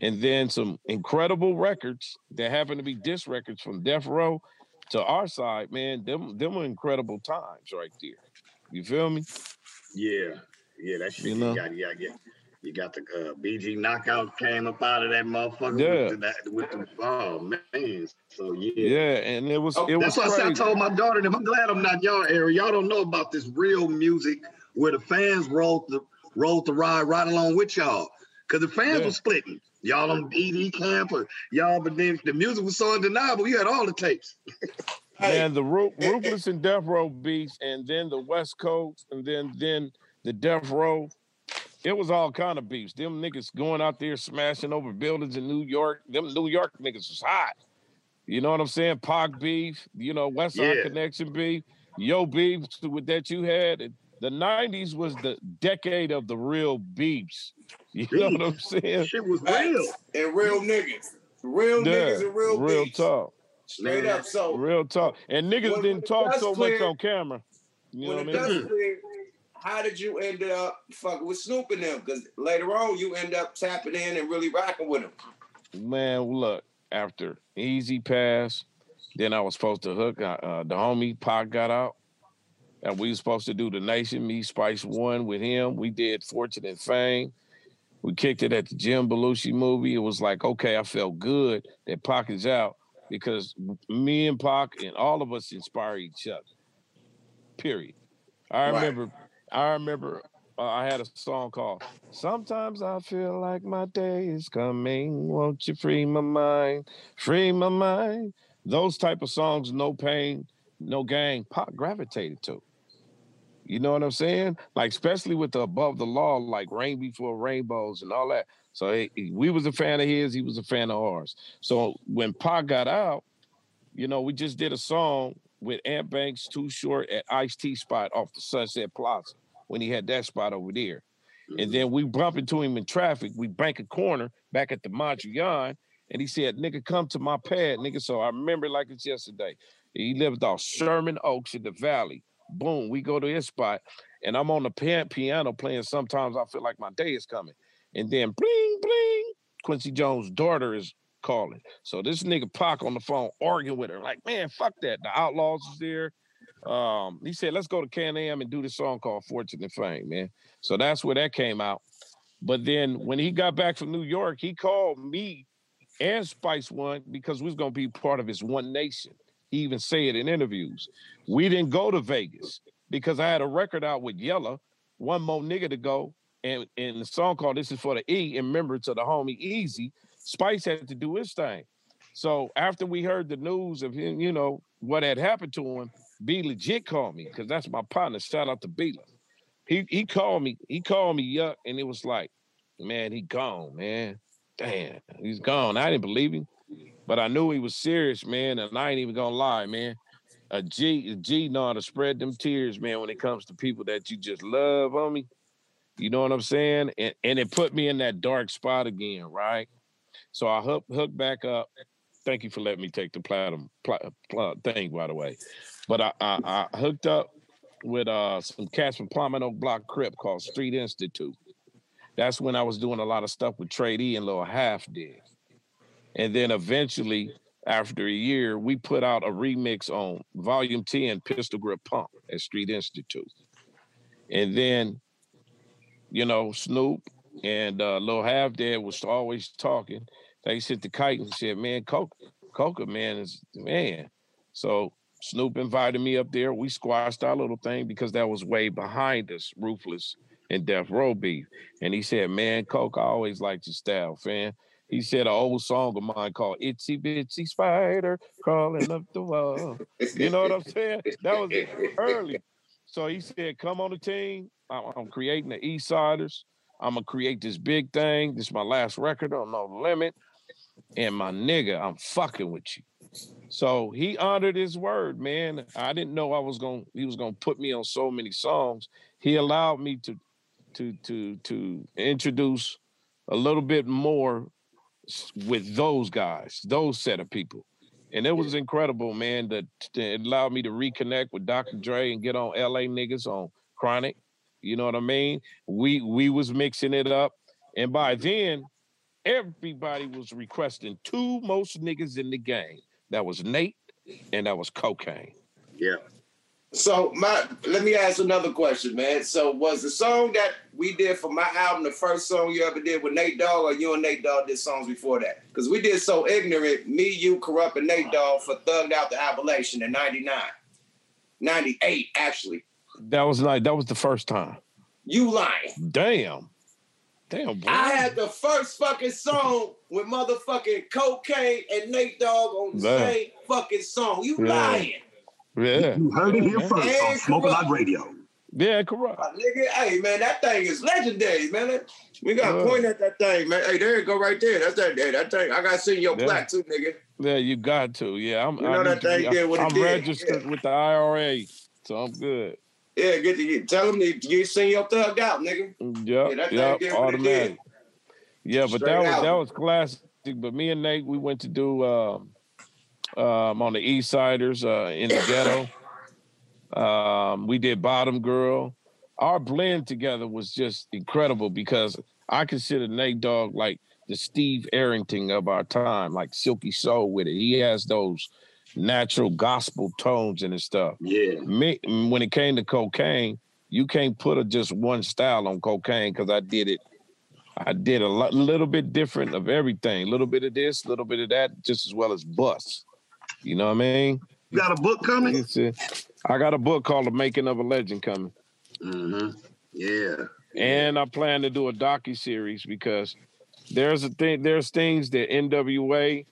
And then some incredible records that happened to be diss records from Death Row to our side, man. Them them were incredible times right there. You feel me? Yeah. Yeah, that shit. You, know? you got, you got, you got, you got the uh, B G knockout came up out of that motherfucker. Yeah. With the, with the, oh man. So yeah. Yeah, and it was. Oh, it that's was why crazy. I told my daughter, and I'm glad I'm not y'all area. Y'all don't know about this real music where the fans rolled the rolled the ride right along with y'all, because the fans yeah. were splitting. Y'all on D D camp or y'all, but then the music was so undeniable. You had all the tapes. Man, the Ruthless and Death Row beats, and then the West Coast, and then then the Death Row. It was all kind of beats. Them niggas going out there smashing over buildings in New York. Them New York niggas was hot. You know what I'm saying? Pac beef, you know, West Side yeah. Connection beef, Yo beefs with that you had. And the nineties was the decade of the real beefs. You know what I'm saying? Shit was real. And real niggas. Real yeah, niggas and real beefs. Real talk. Straight yeah. up. So real talk. And niggas when, didn't when talk so cleared, much on camera. You when know what I mean? Cleared, how did you end up fucking with Snoop and them? Because later on, you end up tapping in and really rocking with them. Man, look, after Easy Pass, then I was supposed to hook. Uh, the homie Pac got out. And we were supposed to do The Nation. Me, Spice One with him. We did Fortune and Fame. We kicked it at the Jim Belushi movie. It was like, okay, I felt good that Pac is out because me and Pac and all of us inspire each other, period. I right. remember, I remember uh, I had a song called Sometimes I Feel Like My Day Is Coming. Won't you free my mind? Free my mind. Those type of songs, no pain, no gain, Pac gravitated to. You know what I'm saying? Like, especially with the Above the Law, like Rain Before Rainbows and all that. So he, he, we was a fan of his, he was a fan of ours. So when Pac got out, you know, we just did a song with Ant Banks, Too Short, at Ice-T spot off the Sunset Plaza, when he had that spot over there. And then we bump into him in traffic. We bank a corner back at the Mondrian, and he said, nigga, come to my pad, nigga. So I remember like it's yesterday. He lived off Sherman Oaks in the Valley. Boom, we go to his spot, and I'm on the pan- piano playing Sometimes I Feel Like My Day Is Coming. And then, bling, bling, Quincy Jones' daughter is calling. So this nigga Pac on the phone arguing with her, like, man, fuck that. The Outlaws is there. Um, he said, let's go to Can-Am and do this song called Fortune and Fame, man. So that's where that came out. But then when he got back from New York, he called me and Spice One because we was going to be part of his One Nation. He even say it in interviews. We didn't go to Vegas because I had a record out with Yella, One More Nigga To Go, and, and the song called This Is For The E, in remembrance of the homie Easy. Spice had to do his thing. So after we heard the news of him, you know, what had happened to him, B Legit called me, because that's my partner. Shout out to B. He he called me, he called me Yuck, and it was like, man, he gone, man. Damn, he's gone. I didn't believe him. But I knew he was serious, man, and I ain't even gonna lie, man. A G, a G know how to spread them tears, man, when it comes to people that you just love, homie. You know what I'm saying? And and it put me in that dark spot again, right? So I hook, hook back up. Thank you for letting me take the platinum pl- pl- thing, by the way. But I, I, I hooked up with uh, some cats from Plum and Oak Block Crip called Street Institute. That's when I was doing a lot of stuff with Tray Deee and Lil' Half Dead. And then eventually, after a year, we put out a remix on Volume ten, Pistol Grip Pump at Street Institute. And then, you know, Snoop and uh, Lil' Half Dead was always talking. They sent the kite and said, man, Coca, Coca, man, is man. So Snoop invited me up there. We squashed our little thing because that was way behind us, Ruthless and Death Row beef. And he said, man, Coca, I always liked your style, fam. He said an old song of mine called Itsy Bitsy Spider Crawling Up the Wall. You know what I'm saying? That was early. So he said, come on the team. I'm creating the Eastsidaz. I'm going to create this big thing. This is my last record on No Limit. And my nigga, I'm fucking with you. So he honored his word, man. I didn't know I was going. He was going to put me on so many songs. He allowed me to, to, to, to introduce a little bit more with those guys, those set of people. And it was incredible, man, that it allowed me to reconnect with Doctor Dre and get on L A niggas on Chronic. You know what I mean? We we was mixing it up. And by then, everybody was requesting two most niggas in the game. That was Nate and that was Cocaine. Yeah. So my, let me ask another question, man. So was the song that we did for my album the first song you ever did with Nate Dogg, or you and Nate Dogg did songs before that? Because we did So Ignorant, me, you, Corrupt, and Nate Dogg for Thugged Out the Appalachian in ninety-nine. ninety-eight, actually. That was like, that was the first time. You lying. Damn. Damn, boy. I had the first fucking song with motherfucking Cocaine and Nate Dogg on the Damn. same fucking song. You yeah. lying. Yeah. You heard it here yeah. first and on Smoke a Lot Radio. Yeah, corrupt. Oh, nigga, hey, man, that thing is legendary, man. We got to uh, point at that thing, man. Hey, there you go right there. That's that, that thing. I got to send your yeah. plaque too, nigga. Yeah, you got to. Yeah, I'm, you know I that thing be, what I'm, it I'm registered yeah. with the I R A, so I'm good. Yeah, get to get, tell them to you send your Thugged Out, nigga. Yep, yeah, that yep, thing did what it did. Yeah, but Straight that was out. that was classic. But me and Nate, we went to do um, um, on the Eastsidaz uh, in the ghetto. Um, we did Bottom Girl. Our blend together was just incredible because I consider Nate Dogg like the Steve Arrington of our time, like Silky Soul with it. He has those natural gospel tones and stuff. Yeah. Me, when it came to Cocaine, you can't put a, just one style on Cocaine because I did it. I did a lot, little bit different of everything. A little bit of this, a little bit of that, just as well as Bust. You know what I mean? You got a book coming? A, I got a book called The Making of a Legend coming. Mm-hmm. Yeah. And I plan to do a docuseries because there's a thing, there's things that N W A,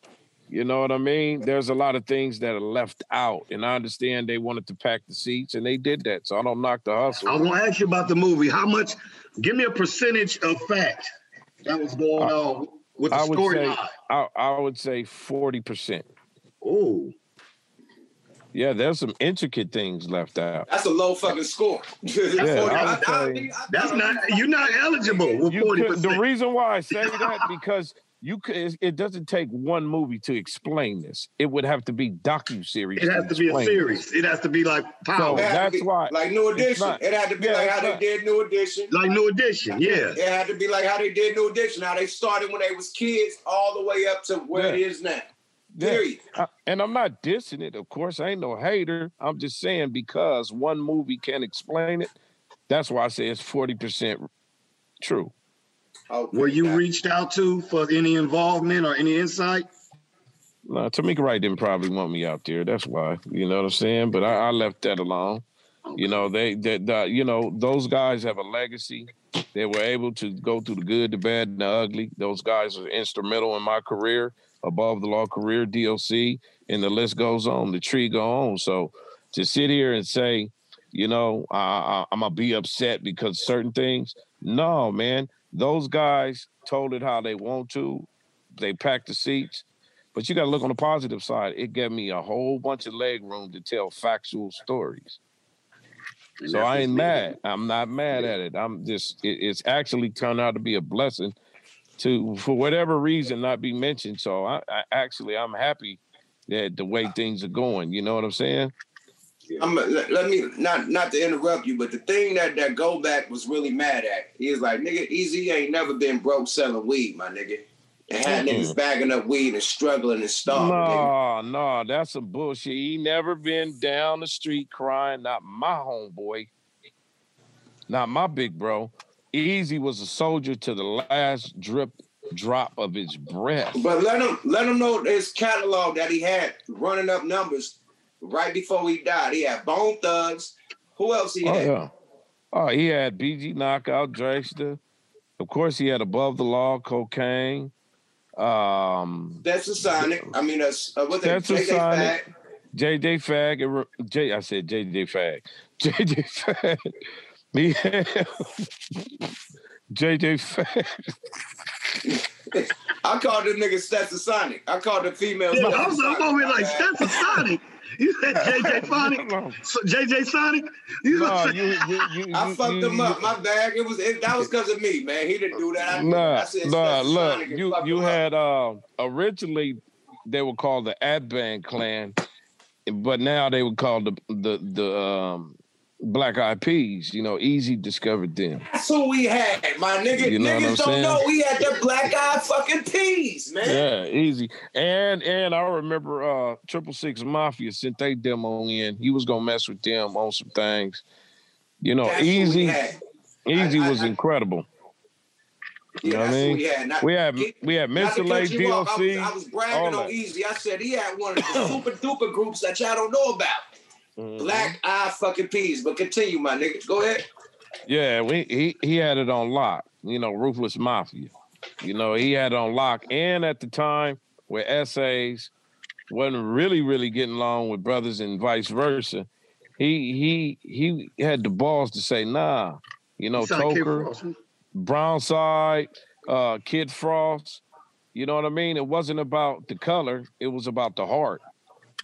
you know what I mean? There's a lot of things that are left out. And I understand they wanted to pack the seats and they did that. So I don't knock the hustle. I'm gonna ask you about the movie. How much, give me a percentage of fact that was going I, on with the storyline. I, I would say forty percent. Oh. Yeah, there's some intricate things left out. That's a low fucking score. Yeah, forty, I, say, that's not, you're not eligible with you forty percent. Could, the reason why I say that, because you could, it doesn't take one movie to explain this. It would have to be docu-series. It has to, to be a series. This. It has to be like Power. So that's be, why. Like New Edition. Not, it had to be yeah, like how not. they did New Edition. Like New Edition, yeah. It had to be like how they did New Edition, how they started when they was kids all the way up to where yeah. it is now. Period. Yeah. And I'm not dissing it, of course. I ain't no hater. I'm just saying because one movie can't explain it, that's why I say it's forty percent true. Okay, were you reached out to for any involvement or any insight? No, nah, Tamika Wright didn't probably want me out there. That's why. You know what I'm saying? But I, I left that alone. Okay. You know, they, they, they, you know, those guys have a legacy. They were able to go through the good, the bad, and the ugly. Those guys are instrumental in my career. Above the Law career, D L C, and the list goes on, the tree go on. So to sit here and say, you know, I, I, I'm going to be upset because certain things, no, man. Those guys told it how they want to. They packed the seats. But you got to look on the positive side. It gave me a whole bunch of leg room to tell factual stories. And so I ain't mad. I'm not mad at it. I'm just, it, it's actually turned out to be a blessing to, for whatever reason, not be mentioned. So I, I actually, I'm happy that the way things are going. You know what I'm saying? I'm, let, let me not not to interrupt you, but the thing that that Go Mack was really mad at, he was like, "Nigga, Eazy ain't never been broke selling weed, my nigga." And had mm-hmm. niggas bagging up weed and struggling and starving. No, nah, no, nah, that's some bullshit. He never been down the street crying. Not my homeboy. Not my big bro. Eazy was a soldier to the last drip drop of his breath. But let him let him know his catalog that he had running up numbers right before he died. He had Bone Thugs. Who else he oh, had? Yeah. Oh, he had B G Knockout, Dragster. Of course, he had Above the Law, Cocaine. Um, Stetsasonic. I mean, uh, what the Stetsasonic. J J Fag. J J Fag. J, I said J J Fag. J J Fag. Yeah. J J Fag. I called them niggas Stetsasonic. I called the females. Yeah, I'm, I'm over here like Stetsasonic. You said J J Sonic? So J J Sonic? You no, you, you, you, you, I fucked you, him up. You, my bad. It was it, that was because of me, man. He didn't do that. I, nah, I said nah, look, you you had uh, originally they were called the Advan Clan, but now they were called the the the um, Black Eyed Peas, you know, Eazy discovered them. That's who we had, my nigga. You know Niggas don't saying? know we had the Black Eyed fucking Peas, man. Yeah, Eazy. And and I remember uh Triple Six Mafia sent they demo in. He was gonna mess with them on some things. You know, that's Eazy Eazy I, I, was I, incredible. Yeah, you know what I mean? We had, not, we had, we had Mister Lay D L C. Off, I, was, I was bragging on Eazy. I said he had one of the super duper groups that y'all don't know about. Mm-hmm. Black Eye fucking Peas. But continue, my nigga. Go ahead. Yeah, we he, he had it on lock. You know, Ruthless Mafia. You know, he had it on lock. And at the time where Essays wasn't really, really getting along with brothers and vice versa, he he he had the balls to say, nah, you know, Toker, Brownside, uh, Kid Frost. You know what I mean? It wasn't about the color. It was about the heart.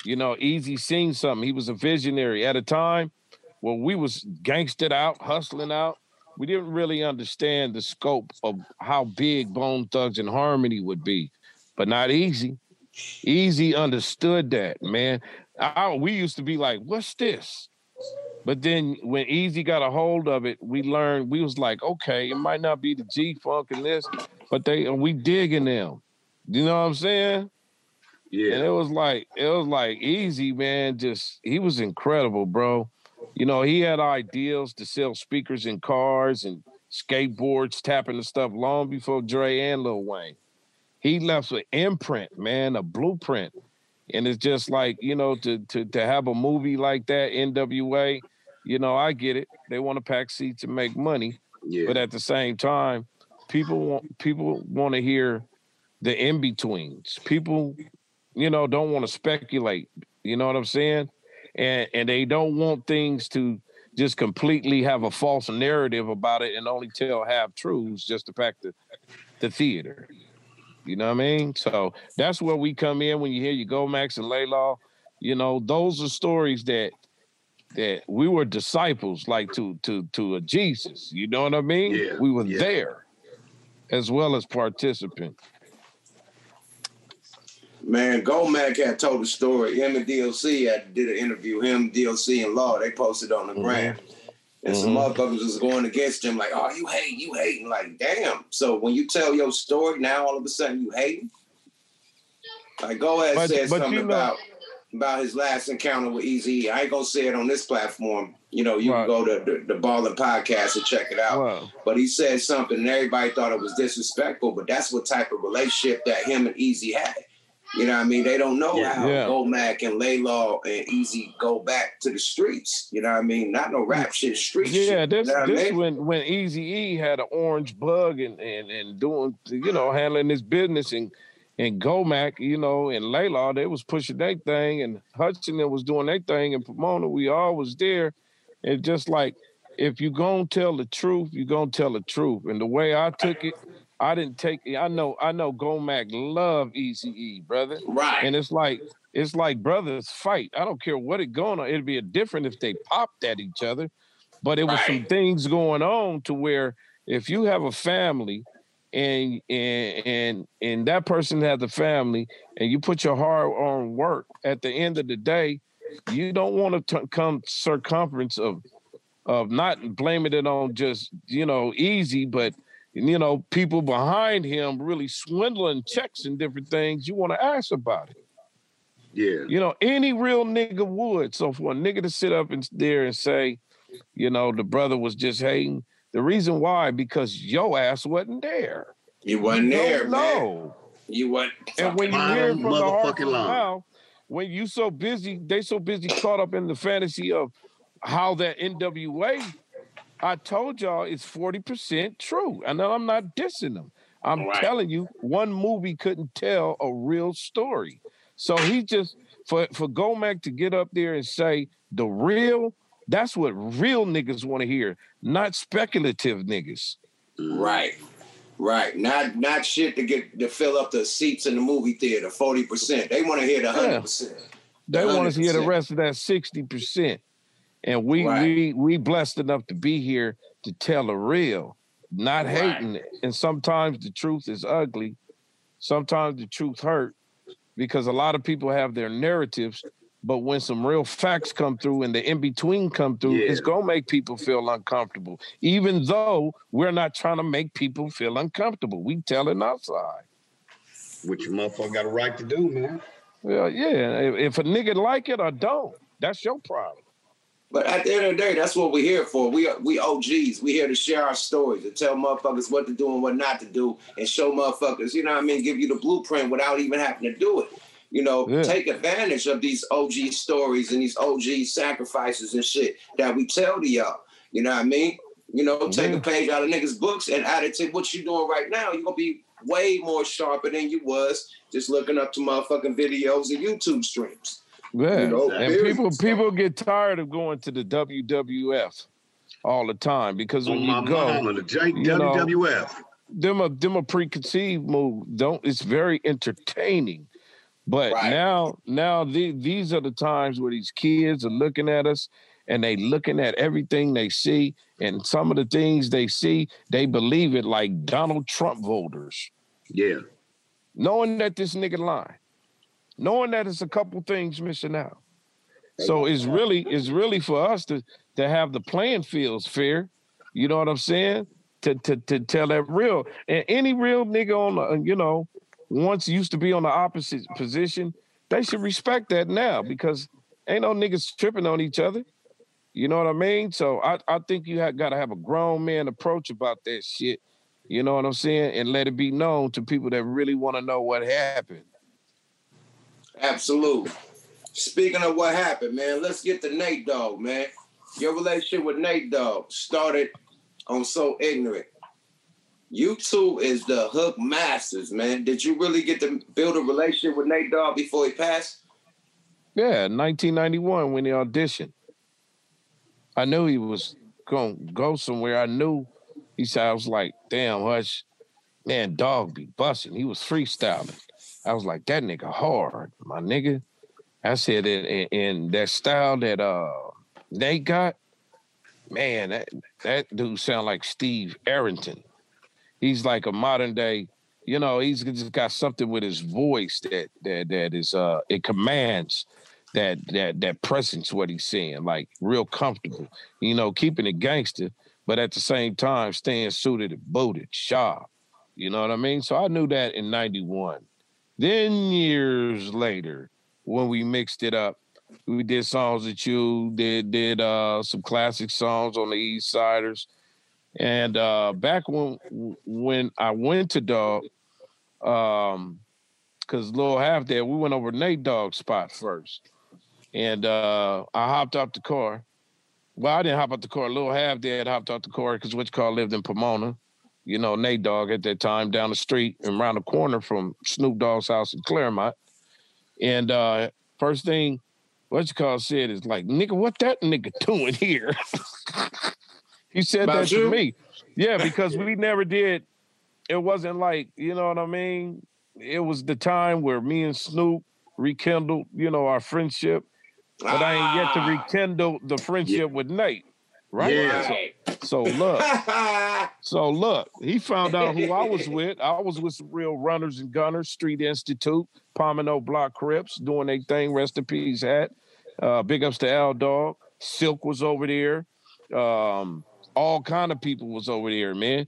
You know, Eazy seen something. He was a visionary at a time where we was gangstered out, hustling out. We didn't really understand the scope of how big Bone Thugs and Harmony would be, but not Eazy. Eazy understood that, man. I, we used to be like, what's this? But then when Eazy got a hold of it, we learned, we was like, okay, it might not be the G-Funk and this, but they we digging them. You know what I'm saying? Yeah, and it was like it was like Eazy, man. Just he was incredible, bro. You know, he had ideals to sell speakers in cars and skateboards, tapping the stuff long before Dre and Lil Wayne. He left an imprint, man, a blueprint. And it's just like, you know, to to to have a movie like that, N W A, you know, I get it. They want to pack seats and make money, yeah. But at the same time, people want people want to hear the in betweens. People. You know, don't want to speculate. You know what I'm saying? And and they don't want things to just completely have a false narrative about it and only tell half truths just to pack the, the theater. You know what I mean? So that's where we come in when you hear your Go Mack and Laylaw. You know, those are stories that that we were disciples like to to to a Jesus. You know what I mean? Yeah, we were yeah. there as well as participants. Man, Go Mack had told the story. Him and D L C had did an interview. Him, D L C, and Law, they posted on the mm-hmm. gram. And mm-hmm. some motherfuckers was going against him, like, oh, you hate, you hate. And like, damn. So when you tell your story, now all of a sudden you hating? Like, Go Mack said but something about, about his last encounter with Eazy-E. I ain't going to say it on this platform. You know, you right. can go to the, the Ballin' Podcast and check it out. Wow. But he said something, and everybody thought it was disrespectful, but that's what type of relationship that him and Eazy had. You know what I mean? They don't know yeah, how yeah. Go Mack and Laylaw and Eazy go back to the streets. You know what I mean? Not no rap shit, street yeah, shit. Yeah, this, you know this I mean? when, when Eazy-E had an orange bug and, and, and doing, you know, handling his business and, and Go Mack, you know, and Laylaw, they was pushing their thing and Hutchinson was doing their thing and Pomona, we all was there. And just like, if you gonna tell the truth, you gonna tell the truth. And the way I took it, I didn't take I know I know Go Mack love Eazy-E, brother. Right. And it's like it's like brothers fight. I don't care what it going on. It'd be a different if they popped at each other. But it right. was some things going on to where if you have a family and and and and that person has a family and you put your hard on work, at the end of the day, you don't want to come circumference of of not blaming it on just, you know, Eazy, but you know, people behind him really swindling checks and different things. You want to ask about it. Yeah. You know, any real nigga would. So for a nigga to sit up in there and say, you know, the brother was just hating. The reason why, because your ass wasn't there. You wasn't you there, man. No. You wasn't. And when you hear from the heart now, when you so busy, they so busy caught up in the fantasy of how that N W A I told y'all it's forty percent true. And I'm not dissing them. I'm right. telling you, one movie couldn't tell a real story. So he just, for, for Go Mack to get up there and say the real, that's what real niggas want to hear, not speculative niggas. Right, right. Not not shit to get to fill up the seats in the movie theater, forty percent. They want to hear the one hundred percent. Yeah. They want to hear the rest of that sixty percent. And we, right. we we blessed enough to be here to tell the real, not right. hating it. And sometimes the truth is ugly. Sometimes the truth hurt because a lot of people have their narratives But when some real facts come through and the in-between come through, yeah. it's going to make people feel uncomfortable, even though we're not trying to make people feel uncomfortable. We telling our side. Which your motherfucker got a right to do, man. Well, yeah. If a nigga like it or don't, that's your problem. But at the end of the day, that's what we're here for. We are, we O Gs. We here to share our stories, to tell motherfuckers what to do and what not to do, and show motherfuckers, you know what I mean, give you the blueprint without even having to do it. You know, yeah. take advantage of these O G stories and these O G sacrifices and shit that we tell to y'all. You know what I mean? You know, yeah. take a page out of niggas' books and add it to what you're doing right now. You're going to be way more sharper than you was just looking up to motherfucking videos and YouTube streams. Yeah, you know, and people people get tired of going to the W W F all the time because when oh, you go, mama, the J- you W W F, know, them a them a preconceived move. Don't it's very entertaining, but right. now now the, these are the times where these kids are looking at us and they looking at everything they see, and some of the things they see they believe it, like Donald Trump voters. Yeah, knowing that this nigga lying. Knowing that it's a couple things missing out. So it's really, it's really for us to, to have the playing fields fair. You know what I'm saying? To, to, to tell that real. And any real nigga on, the, you know, once used to be on the opposite position, they should respect that now because ain't no niggas tripping on each other. You know what I mean? So I, I think you have, gotta have a grown man approach about that shit. You know what I'm saying? And let it be known to people that really want to know what happened. Absolutely. Speaking of what happened, man, let's get to Nate Dogg, man. Your relationship with Nate Dogg started on So Ignorant. You two is the hook masters, man. Did you really get to build a relationship with Nate Dogg before he passed? Yeah, nineteen ninety-one when he auditioned. I knew he was going to go somewhere. I knew. He said, I was like, damn, Hush. Man, Dogg be busting. He was freestyling. I was like, that nigga hard, my nigga. I said, and, and that style that uh, Nate got, man, that, that dude sound like Steve Arrington. He's like a modern day, you know, he's just got something with his voice that that that is, uh, it commands that that that presence, what he's saying, like real comfortable, you know, keeping it gangster, but at the same time, staying suited and booted, sharp, you know what I mean? So I knew that in ninety-one. Then years later, when we mixed it up, we did songs that you did, did uh, some classic songs on the Eastsidaz. And uh, back when when I went to Dogg, um, cause Lil' Half Dead, we went over Nate Dogg's spot first. And uh, I hopped off the car. Well, I didn't hop off the car. Lil' Half Dead hopped off the car cause what you call lived in Pomona. You know, Nate Dogg at that time down the street and around the corner from Snoop Dogg's house in Claremont. And uh, first thing, what you call said is like, nigga, what that nigga doing here? He said about that you? To me. Yeah, because we never did. It wasn't like, you know what I mean? It was the time where me and Snoop rekindled, you know, our friendship. But ah. I ain't yet to rekindle the friendship yeah. with Nate. Right? Yeah. So, So look, so look, he found out who I was with. I was with some real runners and gunners, Street Institute, Pomona Block Crips, doing their thing, rest in peace, hat. Uh, big ups to Al Dog. Silk was over there. Um, all kind of people was over there, man.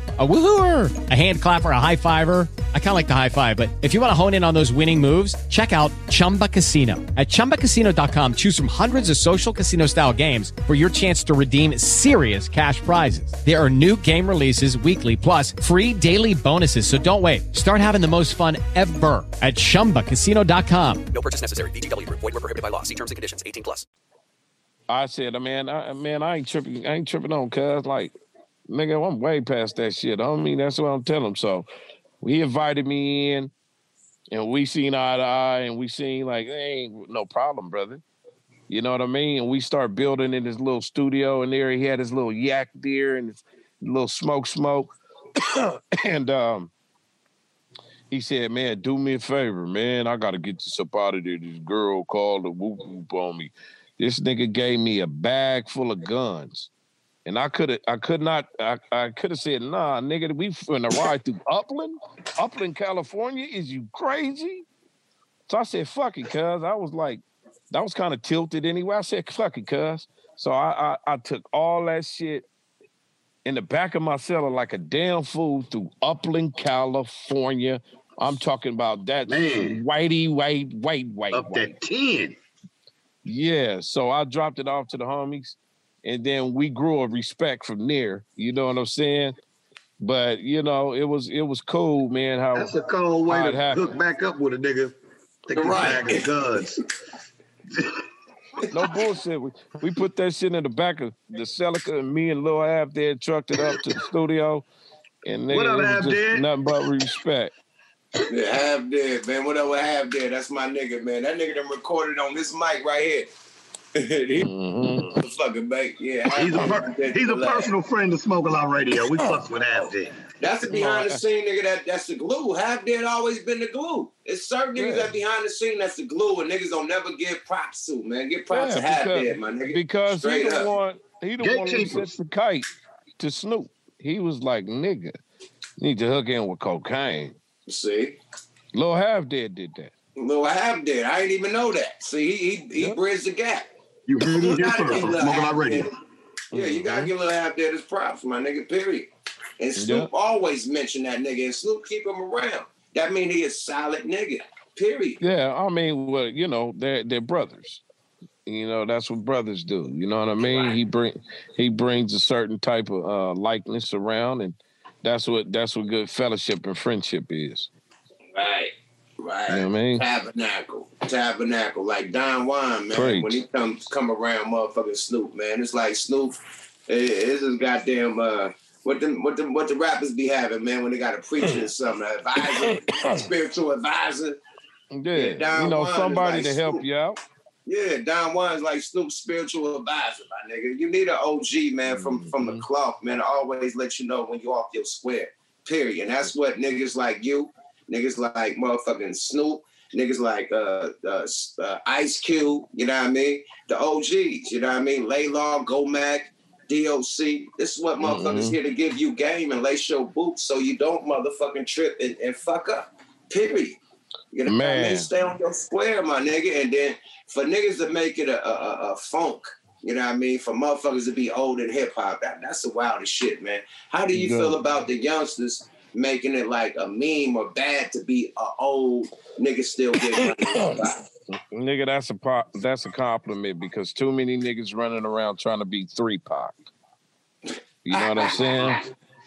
A woohooer, a hand clapper, a high fiver. I kind of like the high five, but if you want to hone in on those winning moves, check out Chumba Casino. At chumba casino dot com, choose from hundreds of social casino style games for your chance to redeem serious cash prizes. There are new game releases weekly, plus free daily bonuses. So don't wait. Start having the most fun ever at chumba casino dot com. No purchase necessary. V G W. Void where prohibited by law. See terms and conditions. eighteen plus. I said, man, I, man, I ain't tripping. I ain't tripping on, cuz like. nigga, I'm way past that shit. I mean, that's what I'm telling him. So he invited me in, and we seen eye to eye, and we seen like, hey, ain't no problem, brother. You know what I mean? And we start building in his little studio, and there he had his little yak deer and his little smoke smoke. And um, he said, man, do me a favor, man. I got to get this up out of there. This girl called a whoop whoop on me. This nigga gave me a bag full of guns. And I could have, I could not, I, I could have said, nah, nigga, we finna ride through Upland, Upland, California. Is you crazy? So I said, fuck it, cuz. I was like, that was kind of tilted anyway. I said, fuck it, cuz. So I, I, I took all that shit in the back of my cellar like a damn fool through Upland, California. I'm talking about that man. Whitey, white, white, white. Up white. That ten. Yeah. So I dropped it off to the homies. And then we grew a respect from there. You know what I'm saying? But, you know, it was it was cool, man. How That's a cold way to happened. Hook back up with a nigga. Take a bag of guns. No bullshit. We, we put that shit in the back of the Celica, and me and Lil' Half Dead trucked it up to the studio. And nigga, what up, Half Dead? Nothing but respect. Yeah, Half Dead, man. What up with Half Dead? That's my nigga, man. That nigga done recorded on this mic right here. Mm-hmm. Fucking baby. Yeah, he's a, per- he's a personal friend to Smoke a Lot Radio. We fucks with Half Dead. That's the behind the scene nigga. That that's the glue. Half Dead always been the glue. It's certain yeah. niggas that behind the scene that's the glue, and niggas don't never give props to. Man, give props yeah, to Half Dead, my nigga. Because Straight he the one, he the one who set the kite to Snoop. He was like, nigga, need to hook in with cocaine. See, Lil' Half Dead did that. Lil' Half Dead. I didn't even know that. See, he he, he yeah. bridged the gap. You heard it here first. Smoke a Lot Radio. Yeah, you gotta give Lil' Half Dead his props, my nigga. Period. And Snoop yeah. always mentioned that nigga, and Snoop keep him around. That mean he a solid nigga. Period. Yeah, I mean, well, you know, they're they're brothers. You know, that's what brothers do. You know what I mean? Right. He bring he brings a certain type of uh, likeness around, and that's what that's what good fellowship and friendship is. Right. Right. You know what I mean? Tabernacle. Tabernacle. Like Don Juan, man. Preach. When he comes come around motherfucking Snoop, man. It's like Snoop is it, goddamn uh what the what the what the rappers be having, man, when they got a preacher or something, an advisor, spiritual advisor. Yeah. yeah Don you know, Juan somebody like to Snoop. Help you out. Yeah, Don Juan's like Snoop's spiritual advisor, my nigga. You need an O G, man, from, mm-hmm. from the cloth, man, to always let you know when you're off your square. Period. And that's what niggas like you. Niggas like motherfucking Snoop. Niggas like uh, uh, uh, Ice Cube. You know what I mean? The O Gs. You know what I mean? Laylaw, Go Mack, D O C. This is what motherfuckers mm-hmm. here to give you game and lace your boots so you don't motherfucking trip and, and fuck up. Period. You know what I mean? Stay on your square, my nigga. And then for niggas to make it a, a, a funk. You know what I mean? For motherfuckers to be old in hip hop, that, that's the wildest shit, man. How do you yeah. feel about the youngsters making it like a meme or bad to be an old nigga still getting nigga, that's a pop, that's a compliment because too many niggas running around trying to be three Pac. You know what I'm saying?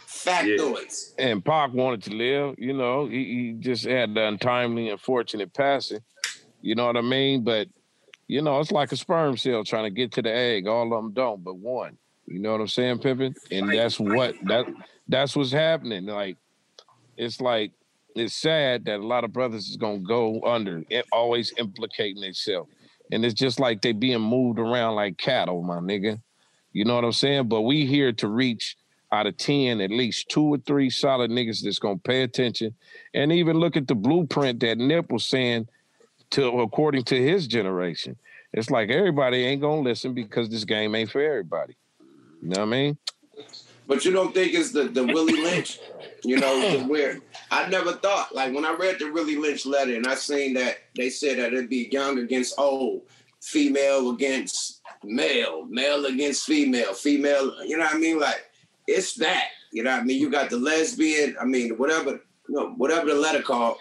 Factoids. Yeah. And Pac wanted to live, you know, he, he just had the untimely, unfortunate passing. You know what I mean? But, you know, it's like a sperm cell trying to get to the egg. All of them don't, but one. You know what I'm saying, Pippin? And that's what, that that's what's happening. Like, it's like, it's sad that a lot of brothers is going to go under, always implicating themselves. And it's just like they being moved around like cattle, my nigga. You know what I'm saying? But we here to reach out of ten, at least two or three solid niggas that's going to pay attention. And even look at the blueprint that Nip was saying to, according to his generation. It's like everybody ain't going to listen because this game ain't for everybody. You know what I mean? But you don't think it's the, the Willie Lynch, you know, the weird. I never thought, like, when I read the Willie Lynch letter and I seen that, they said that it'd be young against old, female against male, male against female, female, you know what I mean? Like, it's that, you know what I mean? You got the lesbian, I mean, whatever, you know, whatever the letter called,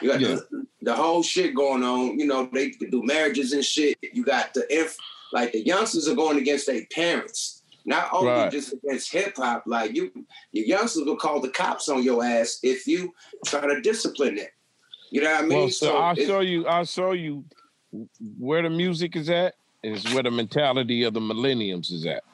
you got yeah. the, the whole shit going on, you know, they do marriages and shit. You got the, if like, the youngsters are going against their parents. Not only right. just against hip hop, like you, your youngsters will call the cops on your ass if you try to discipline it. You know what I mean? Well, so, so I'll show you, I'll show you where the music is at is where the mentality of the millenniums is at.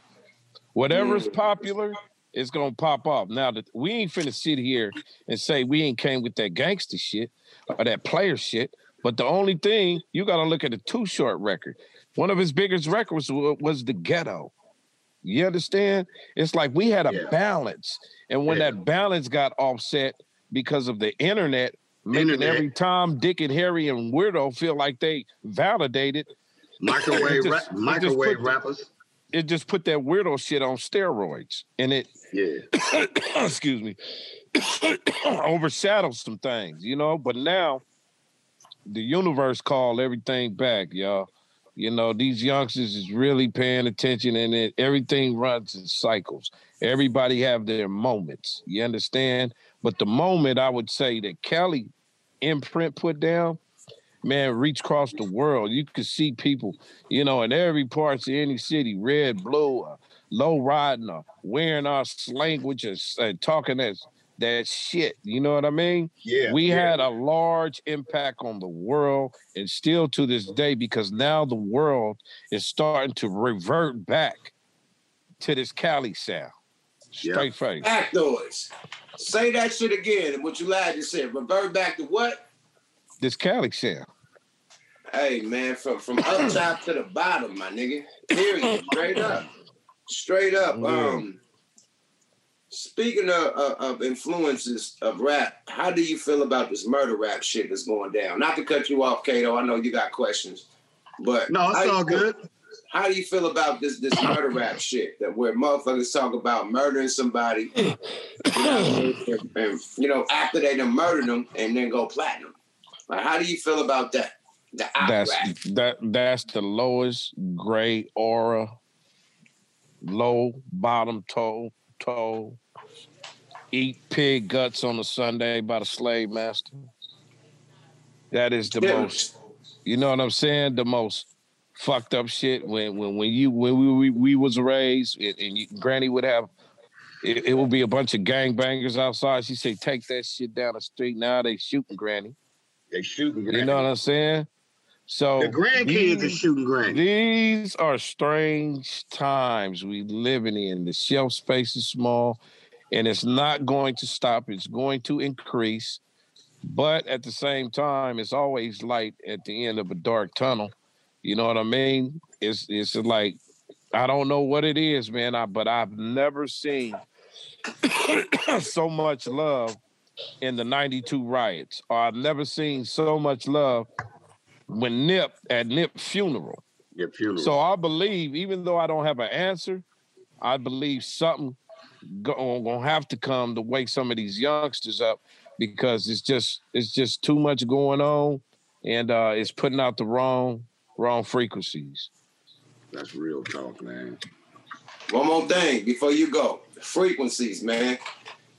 Whatever's mm. popular, it's gonna pop off. Now that we ain't finna sit here and say we ain't came with that gangster shit or that player shit, but the only thing you gotta look at the Too Short record. One of his biggest records was The Ghetto. You understand? It's like we had a yeah. balance, and when yeah. that balance got offset because of the internet, making internet. every Tom, Dick, and Harry and weirdo feel like they validated microwave just, ra- microwave put, rappers. It just put that weirdo shit on steroids, and it yeah. excuse me, overshadows some things, you know. But now the universe called everything back, y'all. You know, these youngsters is really paying attention, and it, everything runs in cycles. Everybody have their moments. You understand? But the moment I would say that Cali imprint put down, man, reach across the world. You could see people, you know, in every parts of any city, red, blue, uh, low riding, or wearing our language, uh, talking that that shit. You know what I mean? Yeah. We yeah. had a large impact on the world, and still to this day, because now the world is starting to revert back to this Cali sound. Straight yep. face. Back noise. Say that shit again. And what you lied to say. Revert back to what? This Cali sound. Hey man, from from up top to the bottom, my nigga. Period. Straight up. Straight up. Yeah. Um. Speaking of, of, of influences of rap, how do you feel about this murder rap shit that's going down? Not to cut you off, Kato. I know you got questions, but no, it's all good. Feel, how do you feel about this this murder rap shit that where motherfuckers talk about murdering somebody, you know, and, and, you know, after they done murdered them and then go platinum? Like, how do you feel about that? The that's rap? that that's the lowest grade aura, low bottom toe toe. Eat pig guts on a Sunday by the slave master. That is the yeah. most, you know what I'm saying? The most fucked up shit. When when when you when we we, we was raised, and, and you, Granny would have, it, it would be a bunch of gangbangers outside. She say, "Take that shit down the street." Now they shooting Granny. They shooting Granny. You know what I'm saying? So the grandkids these, are shooting Granny. These are strange times we living in. The shelf space is small. And it's not going to stop. It's going to increase. But at the same time, it's always light at the end of a dark tunnel. You know what I mean? It's it's like, I don't know what it is, man, I, but I've never seen so much love in the ninety-two riots. Or I've never seen so much love when Nip, at Nip's funeral. Your funeral. So I believe, even though I don't have an answer, I believe something gonna have to come to wake some of these youngsters up, because it's just it's just too much going on, and uh, it's putting out the wrong wrong frequencies. That's real talk, man. One more thing before you go, frequencies, man.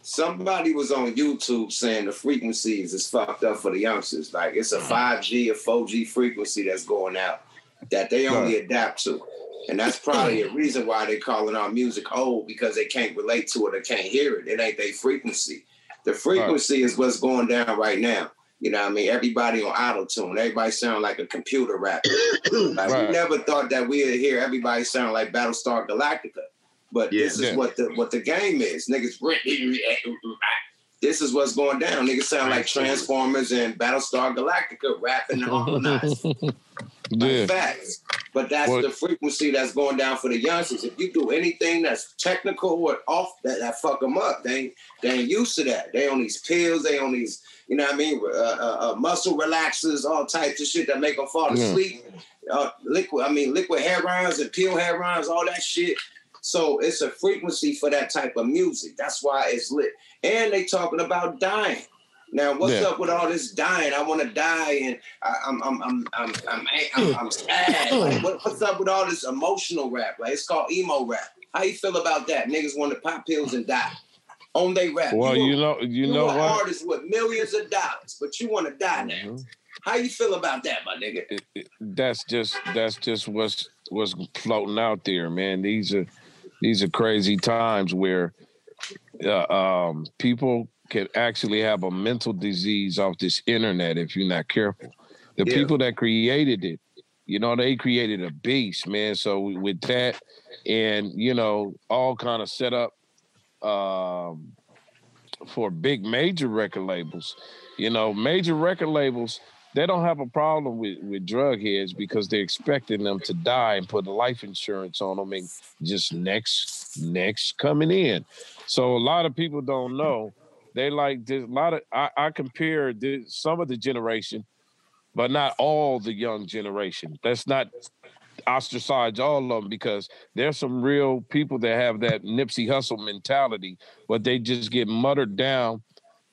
Somebody was on YouTube saying the frequencies is fucked up for the youngsters. Like it's a five G or four G frequency that's going out that they only adapt to. And that's probably a reason why they're calling our music old, because they can't relate to it or can't hear it. It ain't their frequency. The frequency right. is what's going down right now. You know what I mean? Everybody on auto-tune. Everybody sound like a computer rapper. Like right. we never thought that we'd hear everybody sound like Battlestar Galactica. But yeah, this is yeah. what the what the game is. Niggas, this is what's going down. Niggas sound like Transformers and Battlestar Galactica rapping and harmonized. Yeah. Facts. But that's well, the frequency that's going down for the youngsters. If you do anything that's technical or off, that, that fuck them up. They, they ain't used to that. They on these pills. They on these, you know what I mean, uh, uh, uh, muscle relaxers, all types of shit that make them fall asleep. Yeah. Uh, liquid, I mean, liquid herrings and pill herrings, all that shit. So it's a frequency for that type of music. That's why it's lit. And they talking about dying. Now, what's yeah. up with all this dying? I want to die, and I, I'm, I'm, I'm, I'm, I'm, I'm, I'm sad. Like, what, what's up with all this emotional rap? Like, it's called emo rap. How you feel about that? Niggas want to pop pills and die on they rap. Well, you, you know, you, you know what? Artists with millions of dollars, but you want to die now. Mm-hmm. How you feel about that, my nigga? It, it, that's just that's just what's what's floating out there, man. These are these are crazy times where uh, um, people can actually have a mental disease off this internet if you're not careful. The yeah. people that created it, you know, they created a beast, man. So with that, and you know, all kind of set up um, for big major record labels. You know, major record labels, they don't have a problem with, with drug heads because they're expecting them to die and put life insurance on them and just next next coming in. So a lot of people don't know. They like this, a lot of, I, I compare this, some of the generation, but not all the young generation. Let's not ostracize all of them because there's some real people that have that Nipsey Hussle mentality, but they just get muttered down,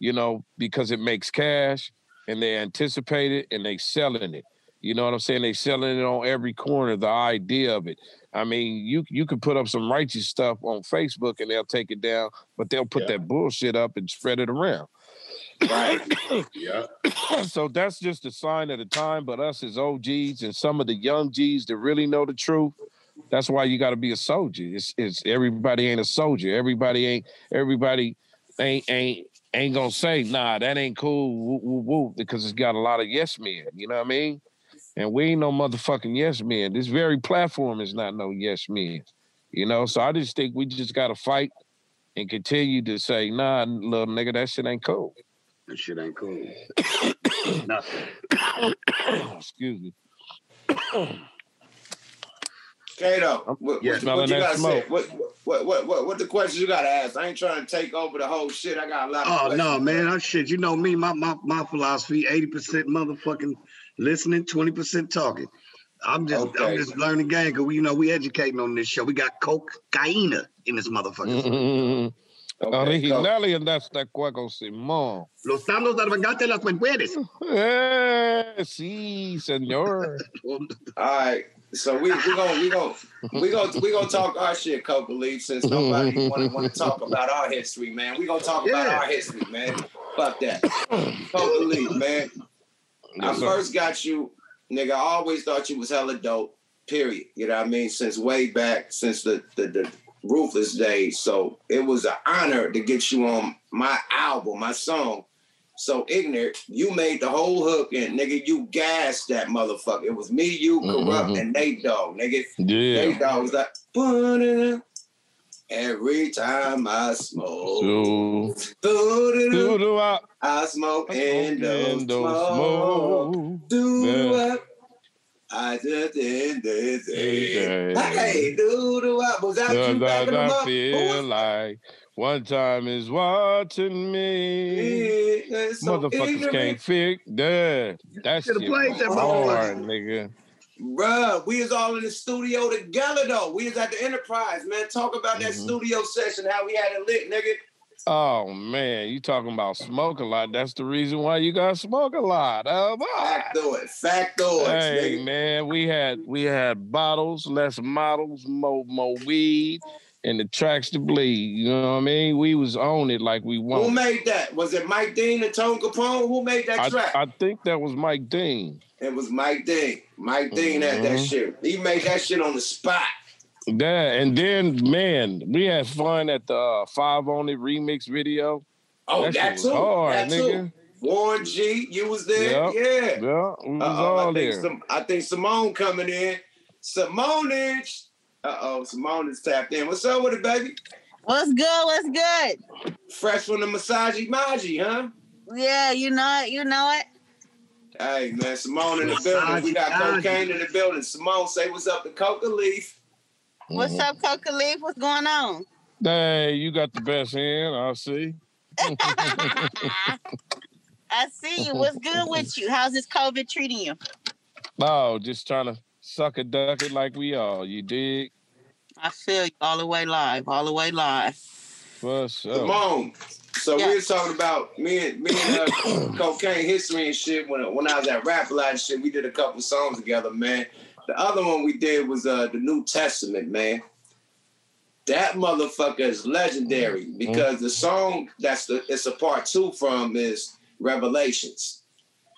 you know, because it makes cash and they anticipate it and they selling it. You know what I'm saying? They selling it on every corner, the idea of it. I mean, you you can put up some righteous stuff on Facebook and they'll take it down, but they'll put yeah. that bullshit up and spread it around. Right. yeah. So that's just a sign of the time, but us as O Gs and some of the young Gs that really know the truth, that's why you got to be a soldier. It's it's everybody ain't a soldier. Everybody ain't everybody ain't ain't ain't going to say, "Nah, that ain't cool." Woo, woo, woo, because it's got a lot of yes men, you know what I mean? And we ain't no motherfucking yes men. This very platform is not no yes men, you know? So I just think we just got to fight and continue to say, "Nah, little nigga, that shit ain't cool. That shit ain't cool." Nothing. Excuse me. Kato, what, yeah, what, what you got to say? What, what, what, what, what the questions you got to ask? I ain't trying to take over the whole shit. I got a lot of questions. Oh, no, man. I shit. You know me, my, my, my philosophy, eighty percent motherfucking listening, twenty percent talking. I'm just okay. I'm just learning game because we, you know, we educating on this show. We got cocaine in this motherfucker. Mm-hmm. Okay, original de esta cueca, Simón. Los tanos arrogantes las mujeres. Sí, señor. All right. So we we gonna we gonna we gonna we gonna talk our shit, Coke Believe, since nobody wanna wanna talk about our history, man. We gonna talk yeah. about our history, man. Fuck that, Coke Believe, man. Yes, I first sir. got you, nigga. I always thought you was hella dope. Period. You know what I mean? Since way back, since the the, the Ruthless days. So it was an honor to get you on my album, my song. So ignorant, you made the whole hook and nigga, you gassed that motherfucker. It was me, you, Corrupt, mm-hmm. and Nate Dogg, nigga. Yeah. Nate Dogg was like, "Ba-da-da. Every time I smoke, so, I smoke and don't smoke. smoke. Do yeah. I just end this day. Hey, doo-doo, was that you back in the month? I feel like one time is watching me. Yeah, so motherfuckers can't fix that. That's shit hard, nigga. Bruh, we was all in the studio together, though. We was at the Enterprise, man. Talk about that mm-hmm. studio session, how we had it lit, nigga. Oh, man, you talking about Smoke a Lot. That's the reason why you got Smoke a Lot. Oh, factoid, factoid. Hey, nigga. Man, we had we had bottles, less models, more, more weed, and the tracks to bleed. You know what I mean? We was on it like we wanted. Who made that? Was it Mike Dean and Tone Capone? Who made that I, track? I think that was Mike Dean. It was Mike Dean. Mike Dean mm-hmm. had that shit. He made that shit on the spot. Yeah, and then, man, we had fun at the uh, Five On It remix video. Oh, that, that too. Hard, that nigga. too. Warren G, you was there? Yep. Yeah. Yeah, we was Uh-oh, all I there. Think some, I think Simone coming in. Simone, uh-oh, Simone is tapped in. What's up with it, baby? What's good? What's good? Fresh from the Masagi Maji, huh? Yeah, you know it. You know it. Hey, man, Simone in the building. We got cocaine in the building. Simone, say what's up to Coca Leaf. What's up, Coca Leaf? What's going on? Hey, you got the best hand, I see. I see you. What's good with you? How's this COVID treating you? Oh, just trying to suck a duck it like we all. You dig? I feel you all the way live, all the way live. What's up? Come on. So yeah. we were talking about me and me and uh, cocaine history and shit. When when I was at Rap A Lot and shit, we did a couple songs together, man. The other one we did was uh, the New Testament, man. That motherfucker is legendary because mm-hmm. the song that's the it's a part two from is Revelations.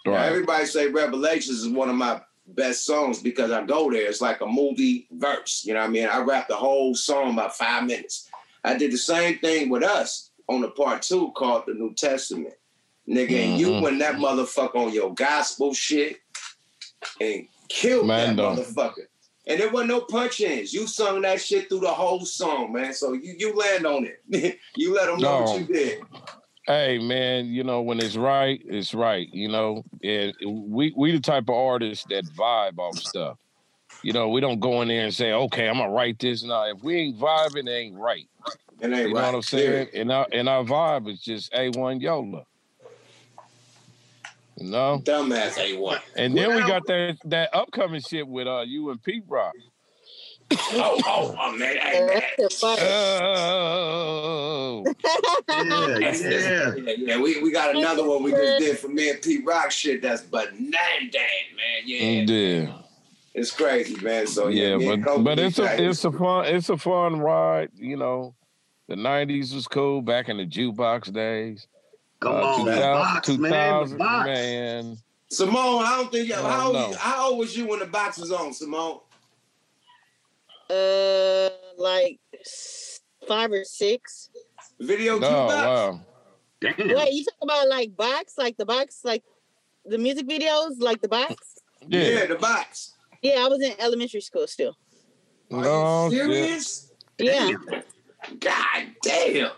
Right. Now, everybody say Revelations is one of my best songs because I go there. It's like a movie verse, you know what I mean? I rap the whole song about five minutes. I did the same thing with us on the part two called the New Testament. Nigga, mm-hmm. and you and that motherfucker on your gospel shit and killed man, that motherfucker. And there wasn't no punch-ins. You sung that shit through the whole song, man. So you you land on it. You let them know no. what you did. Hey, man, you know, when it's right, it's right, you know. And we we the type of artists that vibe off stuff. You know, we don't go in there and say, okay, I'm going to write this. Now, if we ain't vibing, it ain't right. It ain't you right. know what I'm saying? Yeah. And, our, and our vibe is just A one YOLO. No. Dumbass A one. And then well, we got that that upcoming shit with uh you and Pete Rock. oh, oh, oh, man. Hey, man. Oh. yeah, yeah. yeah, yeah. We, we got another one we just did for me and Pete Rock shit that's but nine damn, man. Yeah. yeah. It's crazy, man. So yeah, yeah but, but it's a crazy. it's a fun it's a fun ride, you know. The nineties was cool back in the jukebox days. Come uh, on, box, man. The box. man. Simone, I don't think y'all. How, no. how old was you when the box was on, Simone? Uh, like five or six. Video no, jukebox. Wow. Damn. Wait, you talking about like box, like the box, like the music videos, like the box? Yeah, yeah the box. Yeah, I was in elementary school still. Are oh, you serious? Yeah. Damn. God damn.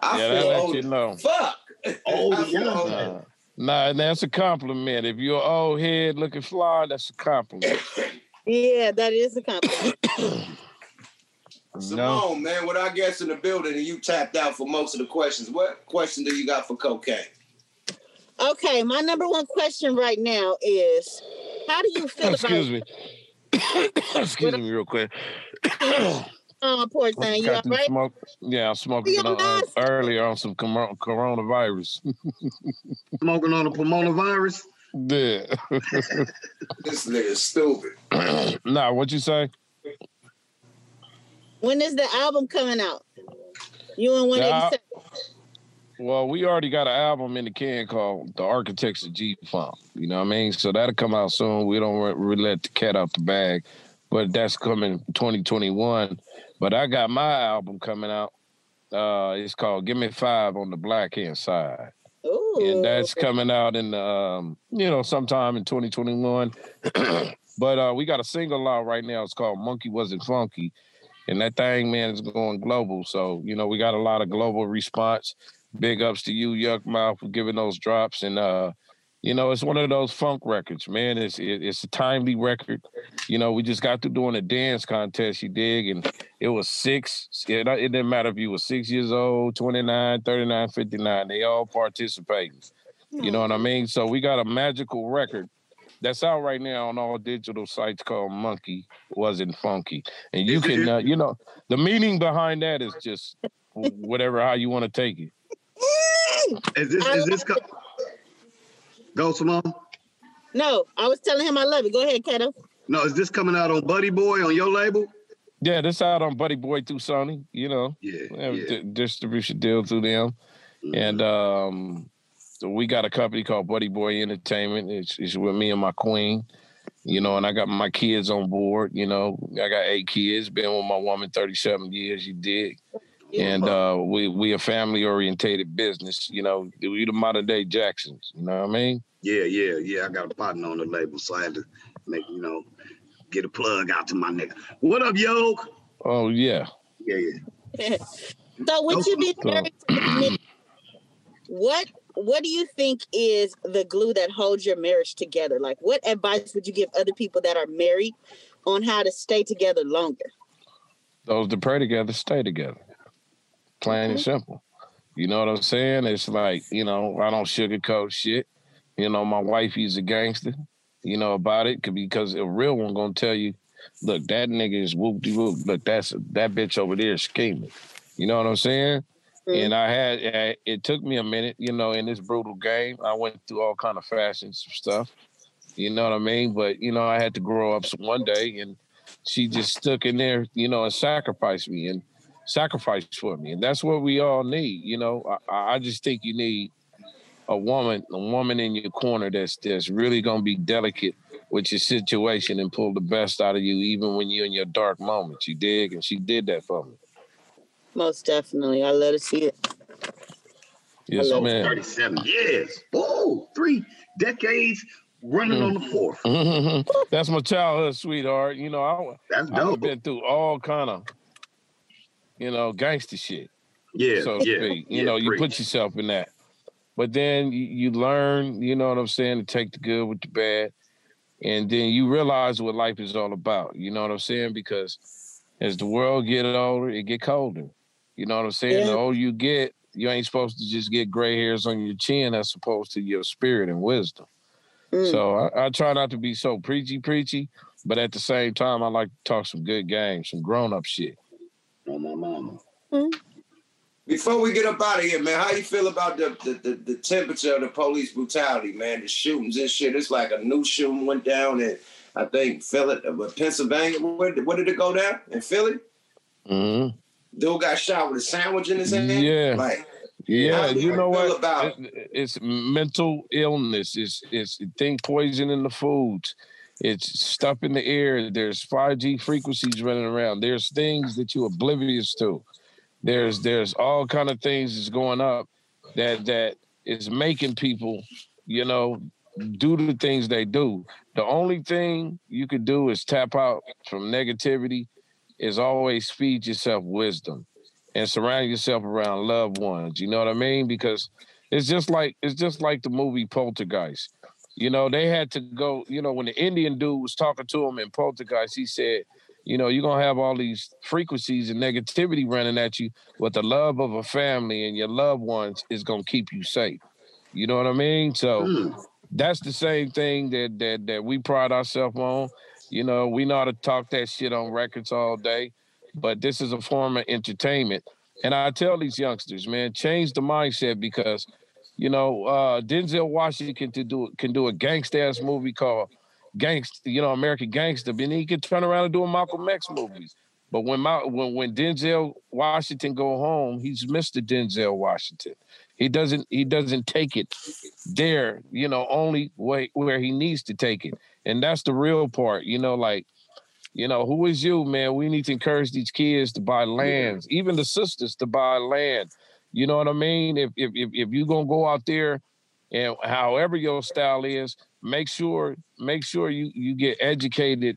I yeah, feel old. You know. Fuck. Oh, yeah. Nah. nah, that's a compliment. If you're an old head looking fly, that's a compliment. Yeah, that is a compliment. Simone, no. man, with our guests in the building, and you tapped out for most of the questions. What question do you got for cocaine? Okay, my number one question right now is, how do you feel Excuse about... Excuse me. Excuse me real quick. Oh, poor thing. You all right? Smoke. Yeah, I smoked it on, uh, earlier on some com- coronavirus. Smoking on the Pomona virus? Yeah. This nigga's stupid. Nah, what you say? When is the album coming out? You and one eighty-seven? Nah, well, we already got an album in the can called The Architects of G-Funk. You know what I mean? So that'll come out soon. We don't re- let the cat out the bag. But that's coming twenty twenty-one. But I got my album coming out. Uh, it's called Give Me Five on the Blackhand Side. Ooh. And that's coming out in, um, you know, sometime in twenty twenty-one. But uh, we got a single out right now. It's called Monkey Wasn't Funky. And that thing, man, is going global. So, you know, we got a lot of global response. Big ups to you, Yuckmouth, for giving those drops. And, uh, you know, it's one of those funk records, man. It's it, it's a timely record. You know, we just got through doing a dance contest, you dig? And it was six. It, it didn't matter if you were six years old, twenty-nine, thirty-nine, fifty-nine. They all participating. You know what I mean? So we got a magical record that's out right now on all digital sites called Monkey Wasn't Funky. And you can, uh, you know, the meaning behind that is just whatever, how you want to take it. Is this... Is this co- Go, Simone. No, I was telling him I love it. Go ahead, Kato. No, is this coming out on Buddy Boy on your label? Yeah, this out on Buddy Boy through Sony. You know, yeah, yeah. D- distribution deal through them, mm-hmm. and um, so we got a company called Buddy Boy Entertainment. It's, it's with me and my queen. You know, and I got my kids on board. You know, I got eight kids. Been with my woman thirty-seven years. You dig? And uh, we we a family orientated business, you know. We the modern day Jacksons, you know what I mean? Yeah, yeah, yeah. I got a partner on the label, so I had to make you know get a plug out to my nigga. What up, yo? Oh yeah, yeah, yeah. So would you be married to what? What do you think is the glue that holds your marriage together? Like, what advice would you give other people that are married on how to stay together longer? Those that pray together stay together. Plain and simple. You know what I'm saying? It's like, you know, I don't sugarcoat shit. You know, my wife, is a gangster, you know, about it. Because a real one going to tell you, look, that nigga is whoop-de-whoop. Look, that's, that bitch over there is scheming. You know what I'm saying? Mm-hmm. And I had, I, it took me a minute, you know, in this brutal game. I went through all kind of fashions stuff. You know what I mean? But, you know, I had to grow up one day and she just stuck in there, you know, and sacrificed me. And sacrifice for me, and that's what we all need. You know, I, I just think you need a woman, a woman in your corner that's that's really gonna be delicate with your situation and pull the best out of you, even when you're in your dark moments. You dig? And she did that for me. Most definitely, I love to see it. Yes, man. Thirty-seven years. Oh, three decades running mm. on the fourth. Mm-hmm. That's my childhood sweetheart. You know, I, That's dope. I've been through all kind of, you know, gangster shit. Yeah, so yeah, you yeah, know, you preach. Put yourself in that. But then you, you learn, you know what I'm saying, to take the good with the bad. And then you realize what life is all about. You know what I'm saying? Because as the world get older, it get colder. You know what I'm saying? Yeah. The older you get, you ain't supposed to just get gray hairs on your chin as opposed to your spirit and wisdom. Mm. So I, I try not to be so preachy, preachy. But at the same time, I like to talk some good game, some grown-up shit. Oh, my mama. Mm. Before we get up out of here, man, how you feel about the, the, the, the temperature of the police brutality, man? The shootings and shit. It's like a new shooting went down in, I think, Philly, Pennsylvania. Where, where did it go down? In Philly? Mm-hmm. Dude got shot with a sandwich in his hand? Yeah. Like, yeah, you know what? About it, it's mental illness. It's, it's think poison in the food. It's stuff in the air. There's five G frequencies running around. There's things that you're oblivious to. There's there's all kind of things that's going up that that is making people, you know, do the things they do. The only thing you could do is tap out from negativity is always feed yourself wisdom and surround yourself around loved ones. You know what I mean? Because it's just like it's just like the movie Poltergeist. You know, they had to go, you know, when the Indian dude was talking to him in Poltergeist, he said, you know, you're going to have all these frequencies and negativity running at you, but the love of a family and your loved ones is going to keep you safe. You know what I mean? So mm. that's the same thing that, that that we pride ourselves on. You know, we know how to talk that shit on records all day, but this is a form of entertainment. And I tell these youngsters, man, change the mindset because, you know, uh, Denzel Washington can do, can do a gangsta-ass movie called Gangster, you know, American Gangster, and he could turn around and do a Malcolm X movie. But when my, when when Denzel Washington go home, he's Mister Denzel Washington. He doesn't he doesn't take it there, you know, only way where he needs to take it, and that's the real part, you know. Like, you know, who is you, man? We need to encourage these kids to buy lands, even the sisters to buy land. You know what I mean? If if if, if you gonna go out there, and however your style is, make sure make sure you, you get educated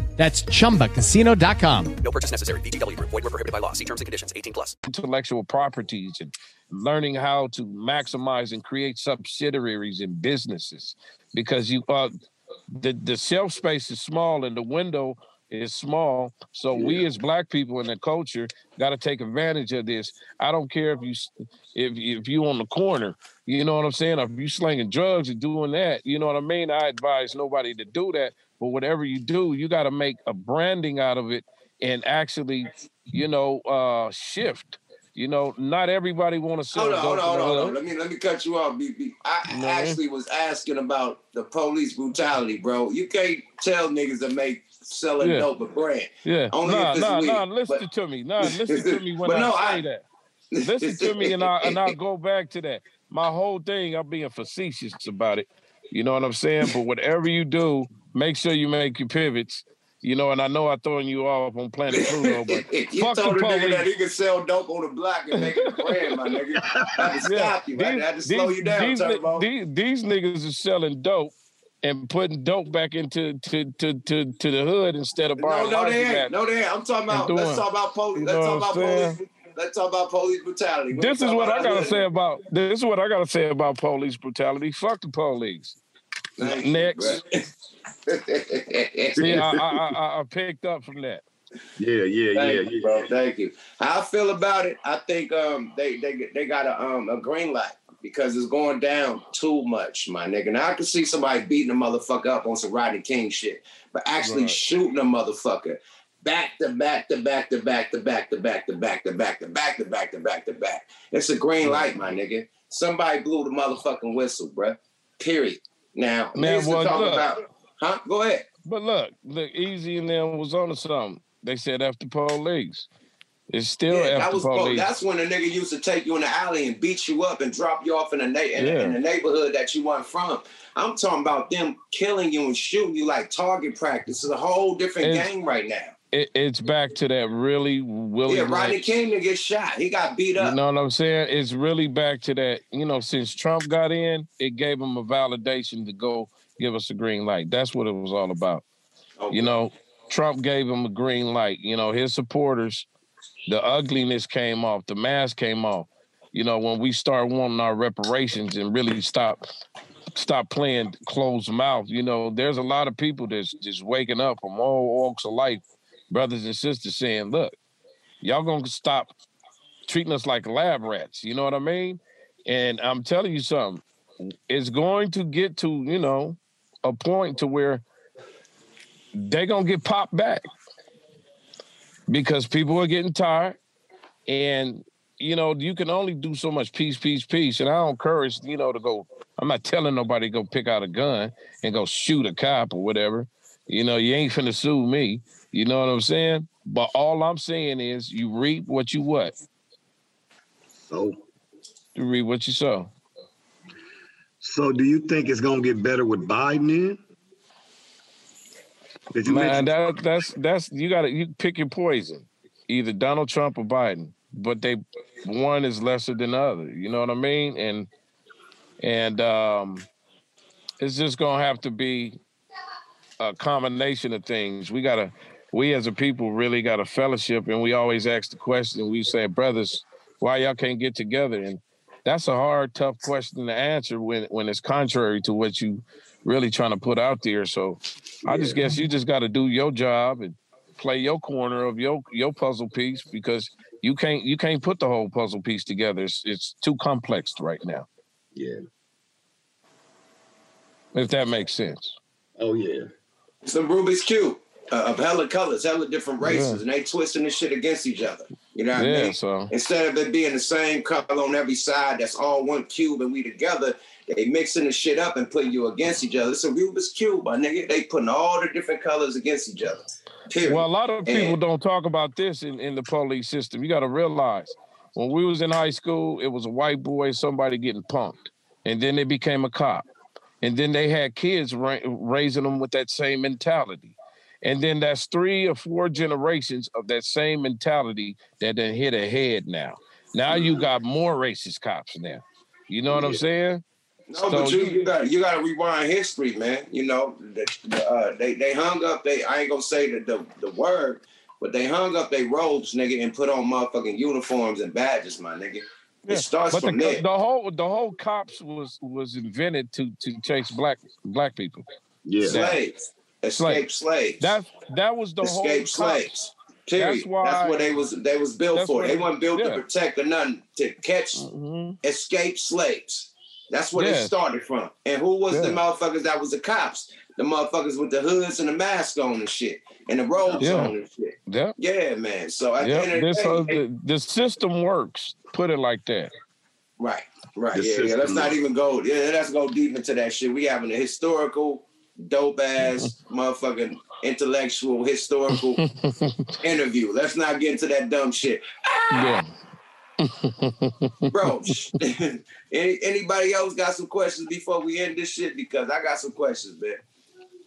That's chumba casino dot com. No purchase necessary. V G W Group. Void where prohibited by law. See terms and conditions. eighteen plus. Intellectual properties and learning how to maximize and create subsidiaries and businesses, because you uh, the the shelf space is small and the window is small. So yeah. we as black people in the culture got to take advantage of this. I don't care if you if if you on the corner. You know what I'm saying? If you slinging drugs and doing that, you know what I mean? I advise nobody to do that. But whatever you do, you got to make a branding out of it and actually, you know, uh, shift. You know, not everybody want to sell. Hold on, hold on, hold on. Let me, let me cut you off, B B. I mm-hmm. actually was asking about the police brutality, bro. You can't tell niggas to make selling yeah. dope a brand. Yeah. Only nah, if it's nah, weed, nah. Listen but... to me. Nah, listen to me when I no, say I... that. Listen to me and, I, and I'll go back to that. My whole thing, I'm being facetious about it. You know what I'm saying? But whatever you do, make sure you make your pivots. You know, and I know I'm throwing you off on Planet Pluto, but you fuck told the police. Nigga that he can sell dope on the block and make it a brand, my nigga. I had to stop yeah. you. These, I had to slow these, you down, these, these, these niggas are selling dope and putting dope back into to to to, to the hood instead of buying. No, no, they ain't. No, they ain't. I'm talking about, doing, let's talk about police. Let's talk about police. Let's talk about police brutality. We're this is what I gotta say about this is what I gotta say about police brutality. Fuck the police. Thank Next, you, see, I, I, I, I picked up from that. Yeah, yeah, Thank yeah, you, yeah, bro. Thank you. How I feel about it, I think um they they they got a um a green light because it's going down too much, my nigga. Now I can see somebody beating a motherfucker up on some Rodney King shit, but actually right. shooting a motherfucker. Back to back to back to back to back to back to back to back to back to back to back to back. It's a green light, my nigga. Somebody blew the motherfucking whistle, bruh. Period. Now, man, well, look, huh? Go ahead. But look, look, Eazy and them was on to something. They said after Paul Leagues. It's still yeah, after was, Paul Leagues. That's when the nigga used to take you in the alley and beat you up and drop you off in the, na- yeah. in, the in the neighborhood that you weren't from. I'm talking about them killing you and shooting you like target practice. It's a whole different it's, game right now. It, it's back to that really Willie. Yeah, Rodney like, King to get shot. He got beat up. You know what I'm saying? It's really back to that. You know, since Trump got in, it gave him a validation to go give us a green light. That's what it was all about. Okay. You know, Trump gave him a green light. You know, his supporters, the ugliness came off. The mask came off. You know, when we start wanting our reparations and really stop stop playing closed mouth, you know, there's a lot of people that's just waking up from all walks of life. Brothers and sisters saying, look, y'all gonna stop treating us like lab rats. You know what I mean? And I'm telling you something. It's going to get to, you know, a point to where they're gonna get popped back because people are getting tired. And, you know, you can only do so much peace, peace, peace. And I don't encourage, you know, to go, I'm not telling nobody to go pick out a gun and go shoot a cop or whatever. You know, you ain't finna sue me. You know what I'm saying? But all I'm saying is you reap what you what? So. You reap what you sow. So do you think it's going to get better with Biden in? Did you Man, mention- that, that's, that's, you got to, you pick your poison. Either Donald Trump or Biden. But they, one is lesser than the other. You know what I mean? And, and um, it's just going to have to be a combination of things. We got to, we as a people really got a fellowship, and we always ask the question. We say, brothers, why y'all can't get together? And that's a hard, tough question to answer when, when it's contrary to what you really trying to put out there. So yeah. I just guess you just got to do your job and play your corner of your, your puzzle piece, because you can't, you can't put the whole puzzle piece together. It's, it's too complex right now. Yeah. If that makes sense. Oh yeah. Some Rubik's Cube. Uh, of hella colors, hella different races, yeah. and they twisting this shit against each other. You know what yeah, I mean? So. Instead of it being the same color on every side, that's all one cube and we together, they mixing the shit up and putting you against each other. It's a Rubik's Cube, my nigga. They putting all the different colors against each other. Period. Well, a lot of people and, don't talk about this in, in the police system. You got to realize, when we was in high school, it was a white boy, somebody getting punked, and then they became a cop. And then they had kids ra- raising them with that same mentality. And then that's three or four generations of that same mentality that done hit a head now. Now you got more racist cops now. You know what yeah. I'm saying? No, so, but you, you got you got to rewind history, man. You know, the, the, uh, they they hung up. They I ain't gonna say the, the the word, but they hung up their robes, nigga, and put on motherfucking uniforms and badges, my nigga. Yeah. It starts but from the, there. The whole the whole cops was was invented to to chase black black people. Yeah, slaves. Escape slaves. slaves. That that was the Escape whole Escape slaves. Period. That's why that's what they was they was built for. They, they weren't built yeah. to protect or nothing, to catch mm-hmm. escaped slaves. That's where yeah. they started from. And who was yeah. the motherfuckers that was the cops? The motherfuckers with the hoods and the mask on and shit. And the robes yeah. on and shit. Yeah. Yeah, man. So at yeah. the end of the this day, whole, the, the system works. Put it like that. Right, right. The yeah, system. yeah. Let's not even go yeah, let's go deep into that shit. We having a historical dope ass motherfucking intellectual historical interview. Let's not get into that dumb shit. Ah! Yeah. Bro, any, anybody else got some questions before we end this shit? Because I got some questions, man.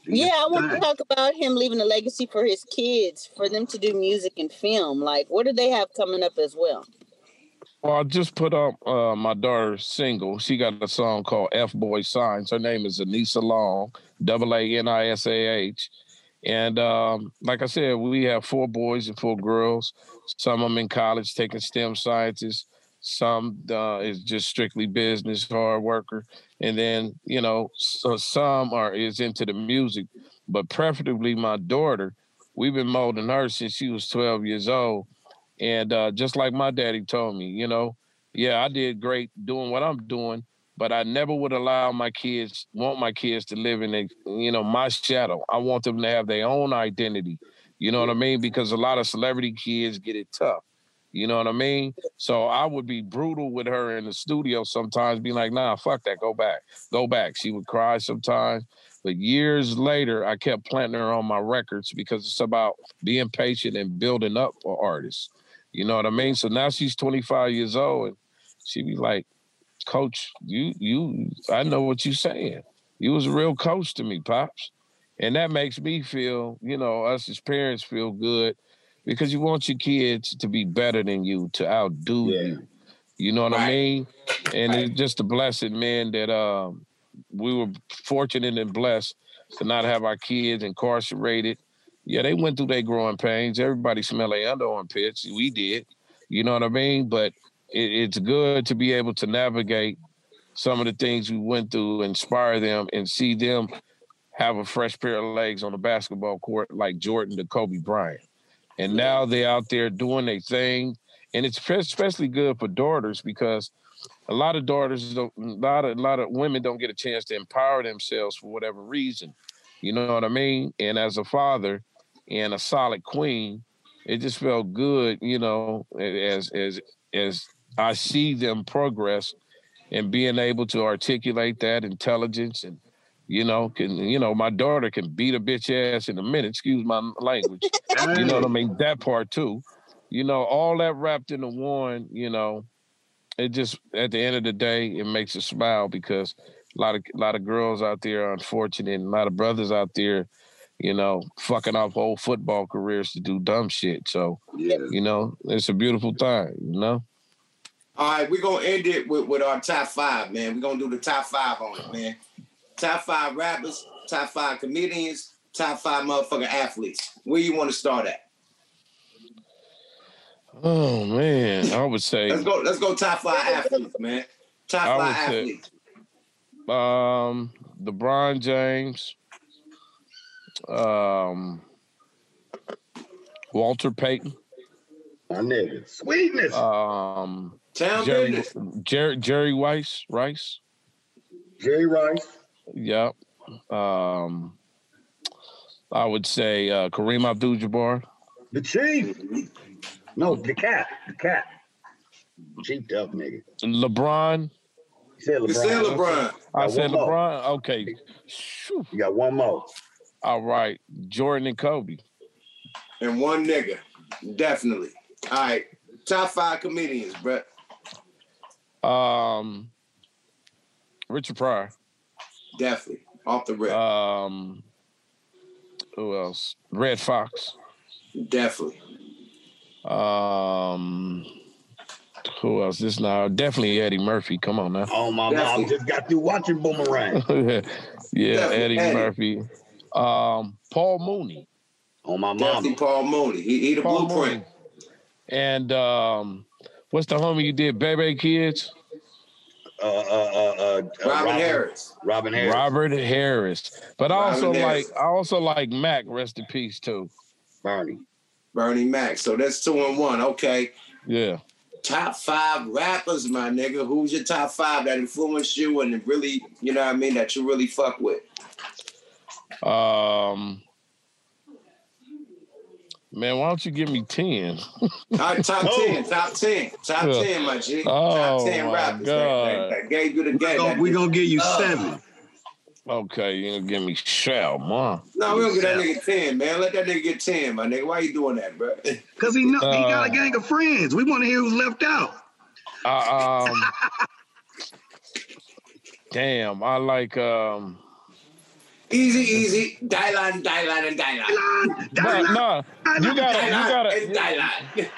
Yeah, I want to talk about him leaving a legacy for his kids, for them to do music and film. Like, what do they have coming up as well? Well, I just put up uh, my daughter's single. She got a song called F-Boy Signs. Her name is Anissa Long, double A N I S A H. And um, like I said, we have four boys and four girls. Some of them in college taking STEM sciences. Some uh, is just strictly business, hard worker. And then, you know, so some are is into the music. But preferably my daughter, we've been molding her since she was twelve years old. And uh, just like my daddy told me, you know, yeah, I did great doing what I'm doing, but I never would allow my kids, want my kids to live in, their, you know, my shadow. I want them to have their own identity. You know what I mean? Because a lot of celebrity kids get it tough. You know what I mean? So I would be brutal with her in the studio sometimes, be like, nah, fuck that. Go back. Go back. She would cry sometimes. But years later, I kept planting her on my records because it's about being patient and building up for artists. You know what I mean? So now she's twenty-five years old, and she be like, "Coach, you, you, I know what you're saying. You was a real coach to me, Pops." And that makes me feel, you know, us as parents feel good, because you want your kids to be better than you, to outdo yeah. you. You know what right. I mean? And right. it's just a blessing, man, that um, we were fortunate and blessed to not have our kids incarcerated. Yeah, they went through their growing pains. Everybody smelled their underarm pits. We did. You know what I mean? But it, it's good to be able to navigate some of the things we went through, inspire them, and see them have a fresh pair of legs on the basketball court like Jordan to Kobe Bryant. And now they're out there doing their thing. And it's especially good for daughters, because a lot of daughters, a lot of, a lot of women don't get a chance to empower themselves for whatever reason. You know what I mean? And as a father and a solid queen, it just felt good, you know, as as as I see them progress and being able to articulate that intelligence and, you know, can you know, my daughter can beat a bitch ass in a minute, excuse my language. You know what I mean? That part too. You know, all that wrapped into one, you know, it just, at the end of the day, it makes us smile, because a lot of a lot of girls out there are unfortunate, and a lot of brothers out there, you know, fucking off whole football careers to do dumb shit. So, yeah. you know, it's a beautiful thing, you know? All right, we're going to end it with, with our top five, man. We're going to do the top five on it, man. Top five rappers, top five comedians, top five motherfucking athletes. Where you want to start at? Oh man, I would say let's go. Let's go top five athletes, man. Top I five athletes. Say, um, LeBron James, um, Walter Payton. My nigga, sweetness. Um, Town Jerry, Jerry, Jerry Rice, Rice. Jerry Rice. Yep. Um, I would say uh, Kareem Abdul-Jabbar. The Chief. No, the cat, the cat. Cheaped up, nigga. LeBron. You said LeBron. You said LeBron. I said LeBron. More. Okay. You got one more. All right. Jordan and Kobe. And one nigga. Definitely. All right. Top five comedians, Brett. Um, Richard Pryor. Definitely. Off the rip. Um, who else? Red Fox. Definitely. Um, who else? This now definitely Eddie Murphy. Come on now. Oh my mom just got through watching Boomerang. yeah, Eddie, Eddie Murphy. Um, Paul Mooney. Oh my mom. Definitely Paul Mooney. He, he the Paul blueprint. Mooney. And um, what's the homie you did? Baby Kids. Uh, uh, uh, uh, Robin, Robin Harris. Robin Harris. Robert Harris. But I also Harris. like I also like Mac. Rest in peace too. Bernie. Bernie Mac. So that's two and one. Okay. Yeah. Top five rappers, my nigga. Who's your top five that influenced you and really, you know what I mean, that you really fuck with? Um, man, why don't you give me ten? All right, top oh. ten, top ten, top yeah. ten, my G. Oh, top ten rappers. That, that, that gave you the game. We're going to give you oh. seven. Okay, you gonna give me shell, man. No, we don't give that nigga ten, man. Let that nigga get ten, my nigga. Why you doing that, bro? Because he know, uh, he got a gang of friends. We want to hear who's left out. Uh, um, damn, I like um, easy, easy, Dylan, Dylan, and Dylan. Dylan, nah, you gotta, you gotta,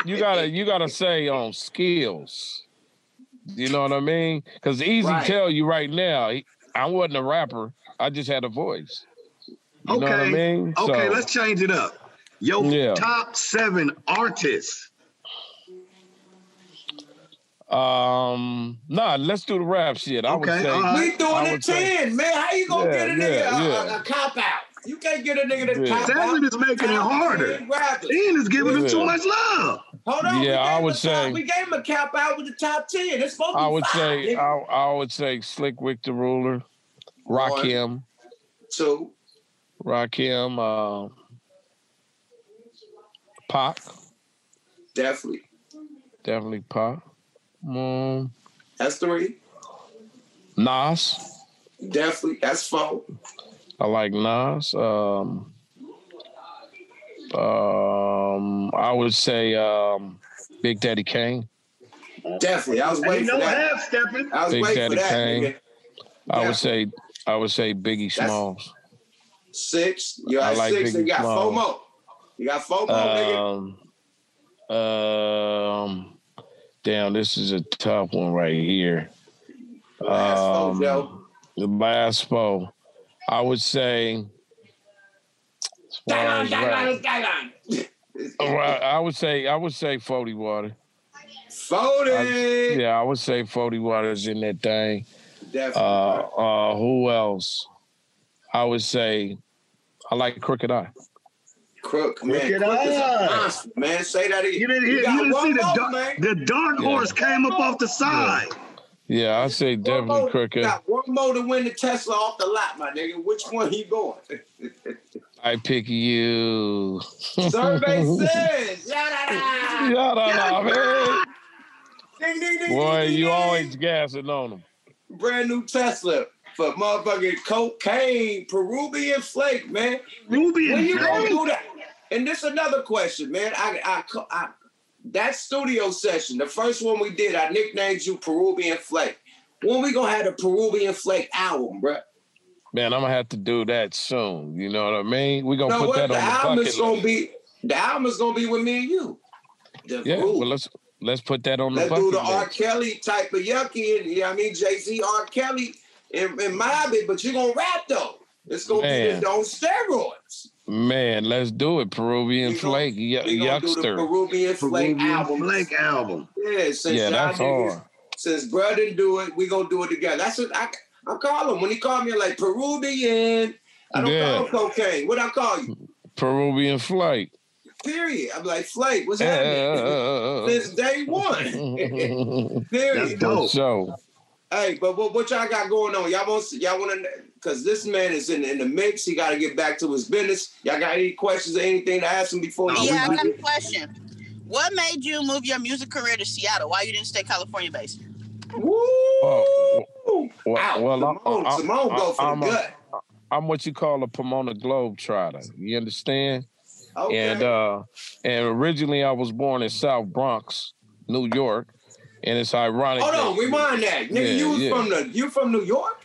you gotta, you gotta say on um, skills. You know what I mean? Because Easy right. tell you right now. He, I wasn't a rapper. I just had a voice. You okay. know what I mean? Okay, so, let's change it up. Yo, yeah. top seven artists. Um, nah, let's do the rap shit. I okay. would say uh, we doing it ten, say, man. How you gonna yeah, get a nigga yeah, a, yeah. A, a cop out? You can't get a nigga to yeah. cop seven out. Seven is making it harder. ten is giving yeah. him too much love. Hold on. Yeah, I would say top, we gave him a cap out with the top ten. It's supposed to be I would five, say I, I would say Slick Rick the Ruler, Rakim, two, Rakim, uh, Pac, definitely, definitely Pac. Um, that's three. Nas, definitely. That's four. I like Nas. Um, um, I would say um, Big Daddy Kane. Definitely, I was waiting for that. Stepping. I was Big waiting Daddy for that. Kane. I would say, I would say Biggie Smalls. That's six. You got like six. Biggie you got Smalls. four more. You got four more, nigga. Um, um, damn, this is a tough one right here. The last um, four, yo. The last four. I would say. Right, on, right. On, right, I would say I would say Fody Water. Fody. Yeah, I would say Fody Water's in that thing. Definitely. Uh, uh, who else? I would say I like Crooked Eye. Crook, man. Crooked Eye. Awesome, man, say that again. You didn't hear? You, you didn't see the, over, dark, the dark yeah. horse came up off the side. Yeah. Yeah, I say definitely more, Crooked. Got one more to win the Tesla off the lot, my nigga. Which one he going? I pick you. Survey says. Yada, yada, yada, man. Ding, ding, ding, boy, ding, you ding. Always gassing on them. Brand new Tesla for motherfucking cocaine, Peruvian flake, man. Peruvian when you gonna do that? And this is another question, man. I I I. That studio session, the first one we did, I nicknamed you Peruvian Flake. When we gonna have the Peruvian Flake album, bruh? Man, I'm gonna have to do that soon. You know what I mean? We gonna no, put what? that the on the album bucket is gonna list. Be, the album is gonna be with me and you. The yeah, group. well let's let's put that on let's the bucket. Let's do the list. R. Kelly type of yucky, and you know what I mean, Jay-Z, R. Kelly, and, and Mobby, but you gonna rap though. It's gonna Man. be on steroids. Man, let's do it. Peruvian we Flake, y- Yuckster. Peruvian Flake Peruvian album. Flake album. Yeah, since yeah, that's hard. It, since bro didn't do it, we gonna do it together. That's what I, I call him. When he called me, I'm like, Peruvian. I don't yeah. call him cocaine. What I call you? Peruvian Flake. Period. I'm like, Flake, what's uh, happening? Uh, since day one. Period. That's dope. Hey, but what, what y'all got going on? Y'all want y'all want to, because this man is in, in the mix. He got to get back to his business. Y'all got any questions or anything to ask him before? No, yeah, I got a question. What made you move your music career to Seattle? Why you didn't stay California based? Woo! Oh, well, well, well Simone, I'm, Simone I'm, go for I'm the a, gut. I'm what you call a Pomona Globetrotter. You understand? Okay. And uh, and originally I was born in South Bronx, New York. And it's ironic. Hold on, that, rewind that. Nigga, yeah, you was yeah. from the you from New York?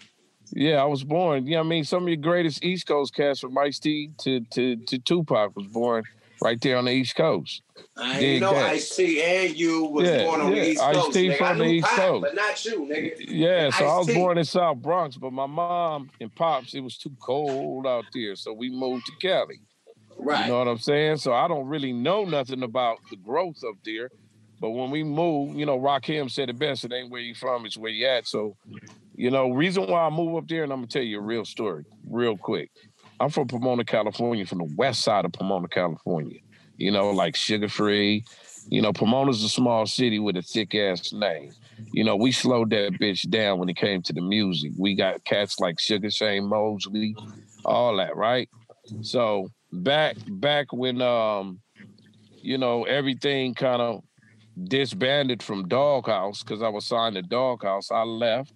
Yeah, I was born. You know what I mean? Some of your greatest East Coast cats from Mike T to, to, to Tupac was born right there on the East Coast. I didn't know Ice-T and you was yeah, born on yeah. the East Coast. Ice-T from the East Pop, Coast. But not you, nigga. Yeah, so I was born in South Bronx, but my mom and pops, it was too cold out there. So we moved to Cali. Right. You know what I'm saying? So I don't really know nothing about the growth up there. But when we moved, you know, Rakim said it best, it ain't where you from, it's where you at. So, you know, reason why I move up there, and I'm going to tell you a real story real quick. I'm from Pomona, California, from the west side of Pomona, California. You know, like Sugar Free. You know, Pomona's a small city with a thick-ass name. You know, we slowed that bitch down when it came to the music. We got cats like Sugar Shane Mosley, all that, right? So back back when, um, you know, everything kind of disbanded from Doghouse because I was signed to Doghouse. I left.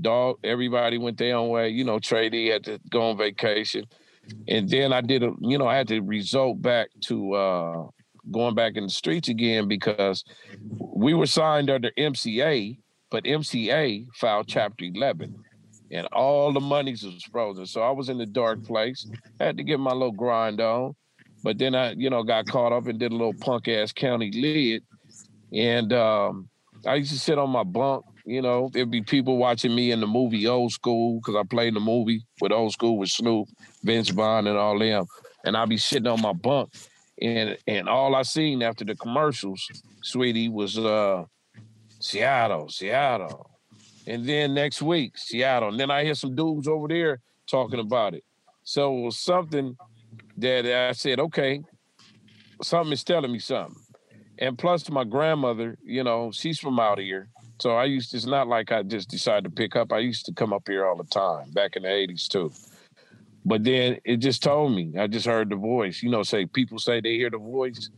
Dog. Everybody went their own way. You know, Tray Deee had to go on vacation. And then I did, a, you know, I had to resort back to uh, going back in the streets again because we were signed under M C A, but M C A filed Chapter eleven. And all the monies was frozen. So I was in the dark place. I had to get my little grind on. But then I, you know, got caught up and did a little punk-ass county lid. And um, I used to sit on my bunk, you know, there'd be people watching me in the movie Old School, because I played in the movie with Old School with Snoop, Vince Vaughn, and all them. And I'd be sitting on my bunk. And and all I seen after the commercials, sweetie, was uh, Seattle, Seattle. And then next week, Seattle. And then I hear some dudes over there talking about it. So it was something that I said, okay, something is telling me something. And plus, my grandmother, you know, she's from out here. So I used to, it's not like I just decided to pick up. I used to come up here all the time, back in the eighties, too. But then it just told me. I just heard the voice. You know, say people say they hear the voice.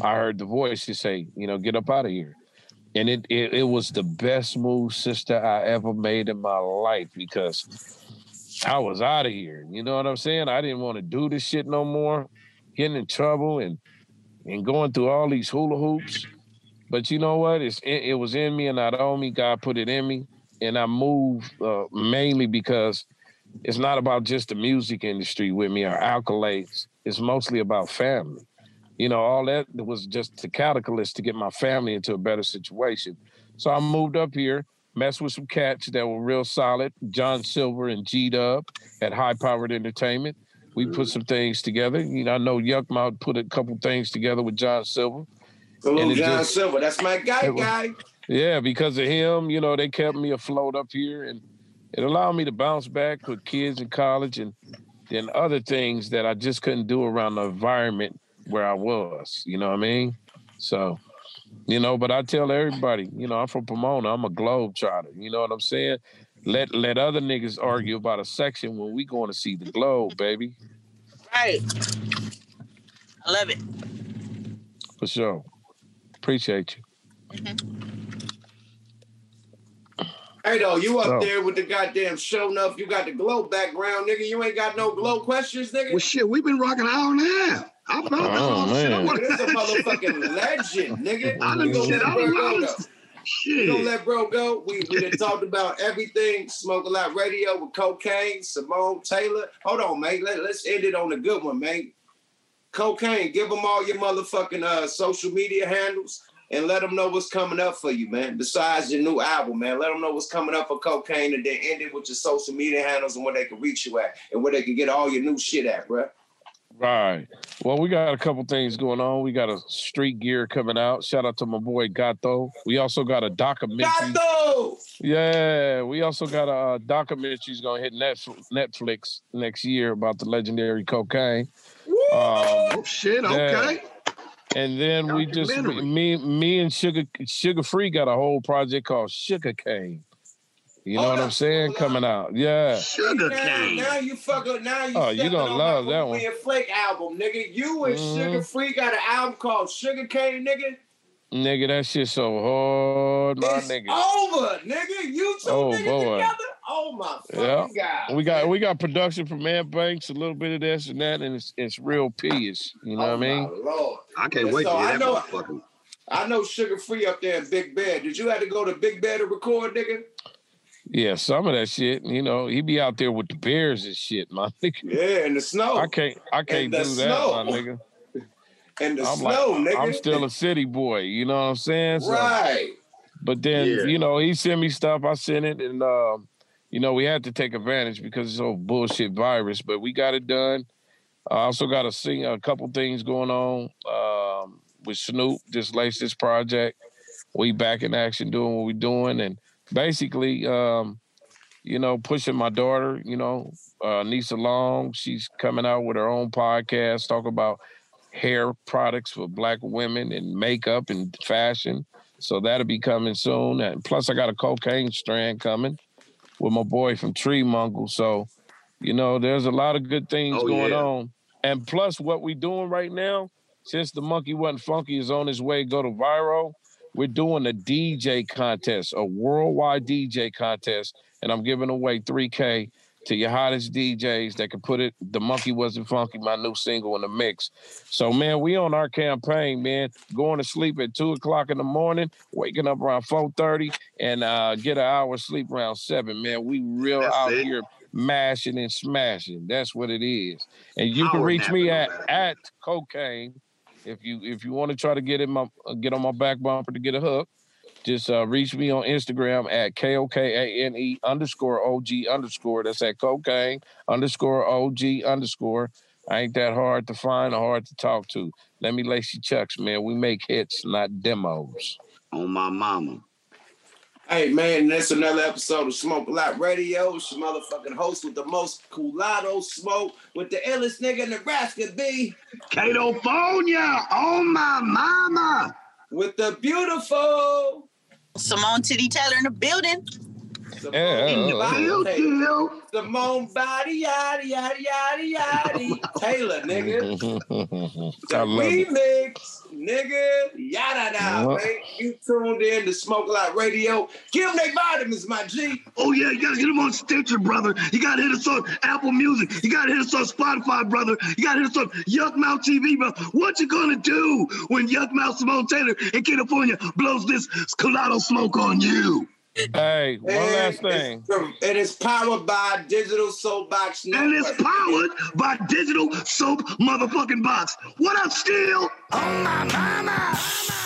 I heard the voice. Just say, you know, get up out of here. And it, it, it was the best move, sister, I ever made in my life because I was out of here. You know what I'm saying? I didn't want to do this shit no more, getting in trouble and and going through all these hula hoops. But you know what? It's, it, it was in me and not on me. God put it in me. And I moved uh, mainly because it's not about just the music industry with me or accolades. It's mostly about family. You know, all that was just the catalyst to get my family into a better situation. So I moved up here, messed with some cats that were real solid, John Silver and G-Dub at High Powered Entertainment. We put some things together. You know, I know Yuckmouth put a couple things together with John Silver. Hello, John just, Silver. That's my guy, was, guy. Yeah, because of him, you know, they kept me afloat up here, and it allowed me to bounce back with kids in college and then other things that I just couldn't do around the environment where I was, you know what I mean? So, you know, but I tell everybody, you know, I'm from Pomona. I'm a globetrotter, you know what I'm saying? Let let other niggas argue about a section when we going to see the globe, baby. Right. I love it. For sure. Appreciate you. Mm-hmm. Hey, though, you up so. there with the goddamn show enough. You got the globe background, nigga. You ain't got no globe questions, nigga. Well, shit, we've been rocking out now. I'm not about shit. I'm like, this a motherfucking legend, nigga. I done shit. I done lost. Shit. We don't let bro go. We we done talked about everything. Smoke a Lot Radio with Cocaine, Simone Taylor. Hold on, man. Let, let's end it on a good one, man. Cocaine, give them all your motherfucking uh, social media handles and let them know what's coming up for you, man. Besides your new album, man, let them know what's coming up for Cocaine, and then end it with your social media handles and where they can reach you at and where they can get all your new shit at, bro. Right. Well, we got a couple things going on. We got a street gear coming out. Shout out to my boy Kato. We also got a documentary. Kato! Yeah, we also got a, a documentary that's going to hit Netflix next year about the legendary Cocaine. Woo! Um, oh, shit, okay. Yeah. And then we just, me me and Sugar Sugar Free got a whole project called Sugar Cane. You know oh, what I'm saying? Coming out. Yeah. Sugar Cane. Now, now you fucking, now you oh, you gonna love that one. Peruvian Flake album, nigga. You and mm-hmm. Sugar Free got an album called Sugar Cane, nigga. Nigga, that shit so hard, my it's nigga. It's over, nigga. You two oh, niggas boy. together? Oh, my fucking yeah. God. We got man. we got production from Ant Banks, a little bit of this and that, and it's, it's real P-ish. You know oh, what I mean? Oh, my Lord. I can't and wait so to hear that motherfucker. I know Sugar Free up there in Big Bear. Did you have to go to Big Bear to record, nigga? Yeah, some of that shit, you know, he be out there with the bears and shit, my nigga. Yeah, and the snow. I can't, I can't do snow. that, my nigga. And the I'm snow, like, nigga. I'm still a city boy, you know what I'm saying? So, right. But then, yeah. you know, he sent me stuff, I sent it, and uh, you know, we had to take advantage because it's all bullshit virus, but we got it done. I also got a sing a couple things going on um, with Snoop, this latest project. We back in action doing what we're doing, and basically, um, you know, pushing my daughter, you know, uh, niece along. She's coming out with her own podcast, talk about hair products for Black women and makeup and fashion. So that'll be coming soon. And plus, I got a cocaine strand coming with my boy from Tree Mongle. So, you know, there's a lot of good things oh, going yeah. on. And plus, what we doing right now, since the Monkey Wasn't Funky is on his way to go to viral, we're doing a D J contest, a worldwide D J contest, and I'm giving away three K to your hottest D Js that can put it, The Monkey Wasn't Funky, my new single, in the mix. So, man, we on our campaign, man, going to sleep at two o'clock in the morning, waking up around four thirty, and uh, get an hour of sleep around seven, man. We real That's out it. here mashing and smashing. That's what it is. And you can reach me at, at Cocaine. If you if you want to try to get in my get on my back bumper to get a hook, just uh, reach me on Instagram at K O K A N E underscore O G underscore. That's at Cocaine underscore O G underscore. I ain't that hard to find or hard to talk to. Let me lace your chucks, man. We make hits, not demos. On my mama. Hey, man, that's another episode of Smoke a Lot Radio. It's your motherfucking host with the most culatto smoke with the illest nigga in Nebraska, B. Kato Fonia, oh my mama. With the beautiful Simone Titty Taylor in the building. Simone Body, Simone Body, yaddy, yaddy, yaddy, yaddy. Taylor, nigga. The remix, nigga. Yada, da, man. You tuned in to Smoke a Lot Radio. Give them their vitamins, my G. Oh, yeah, you gotta get them on Stitcher, brother. You gotta hit us on Apple Music. You gotta hit us on Spotify, brother. You gotta hit us on Yuckmouth T V, brother. What you gonna do when Yuckmouth, Simone Taylor, and California blows this Colado smoke on you? Hey, one and last thing. It is powered by Digital Soapbox Network. And it's powered by Digital Soap Motherfucking Box. What up, Steel? Oh, my mama.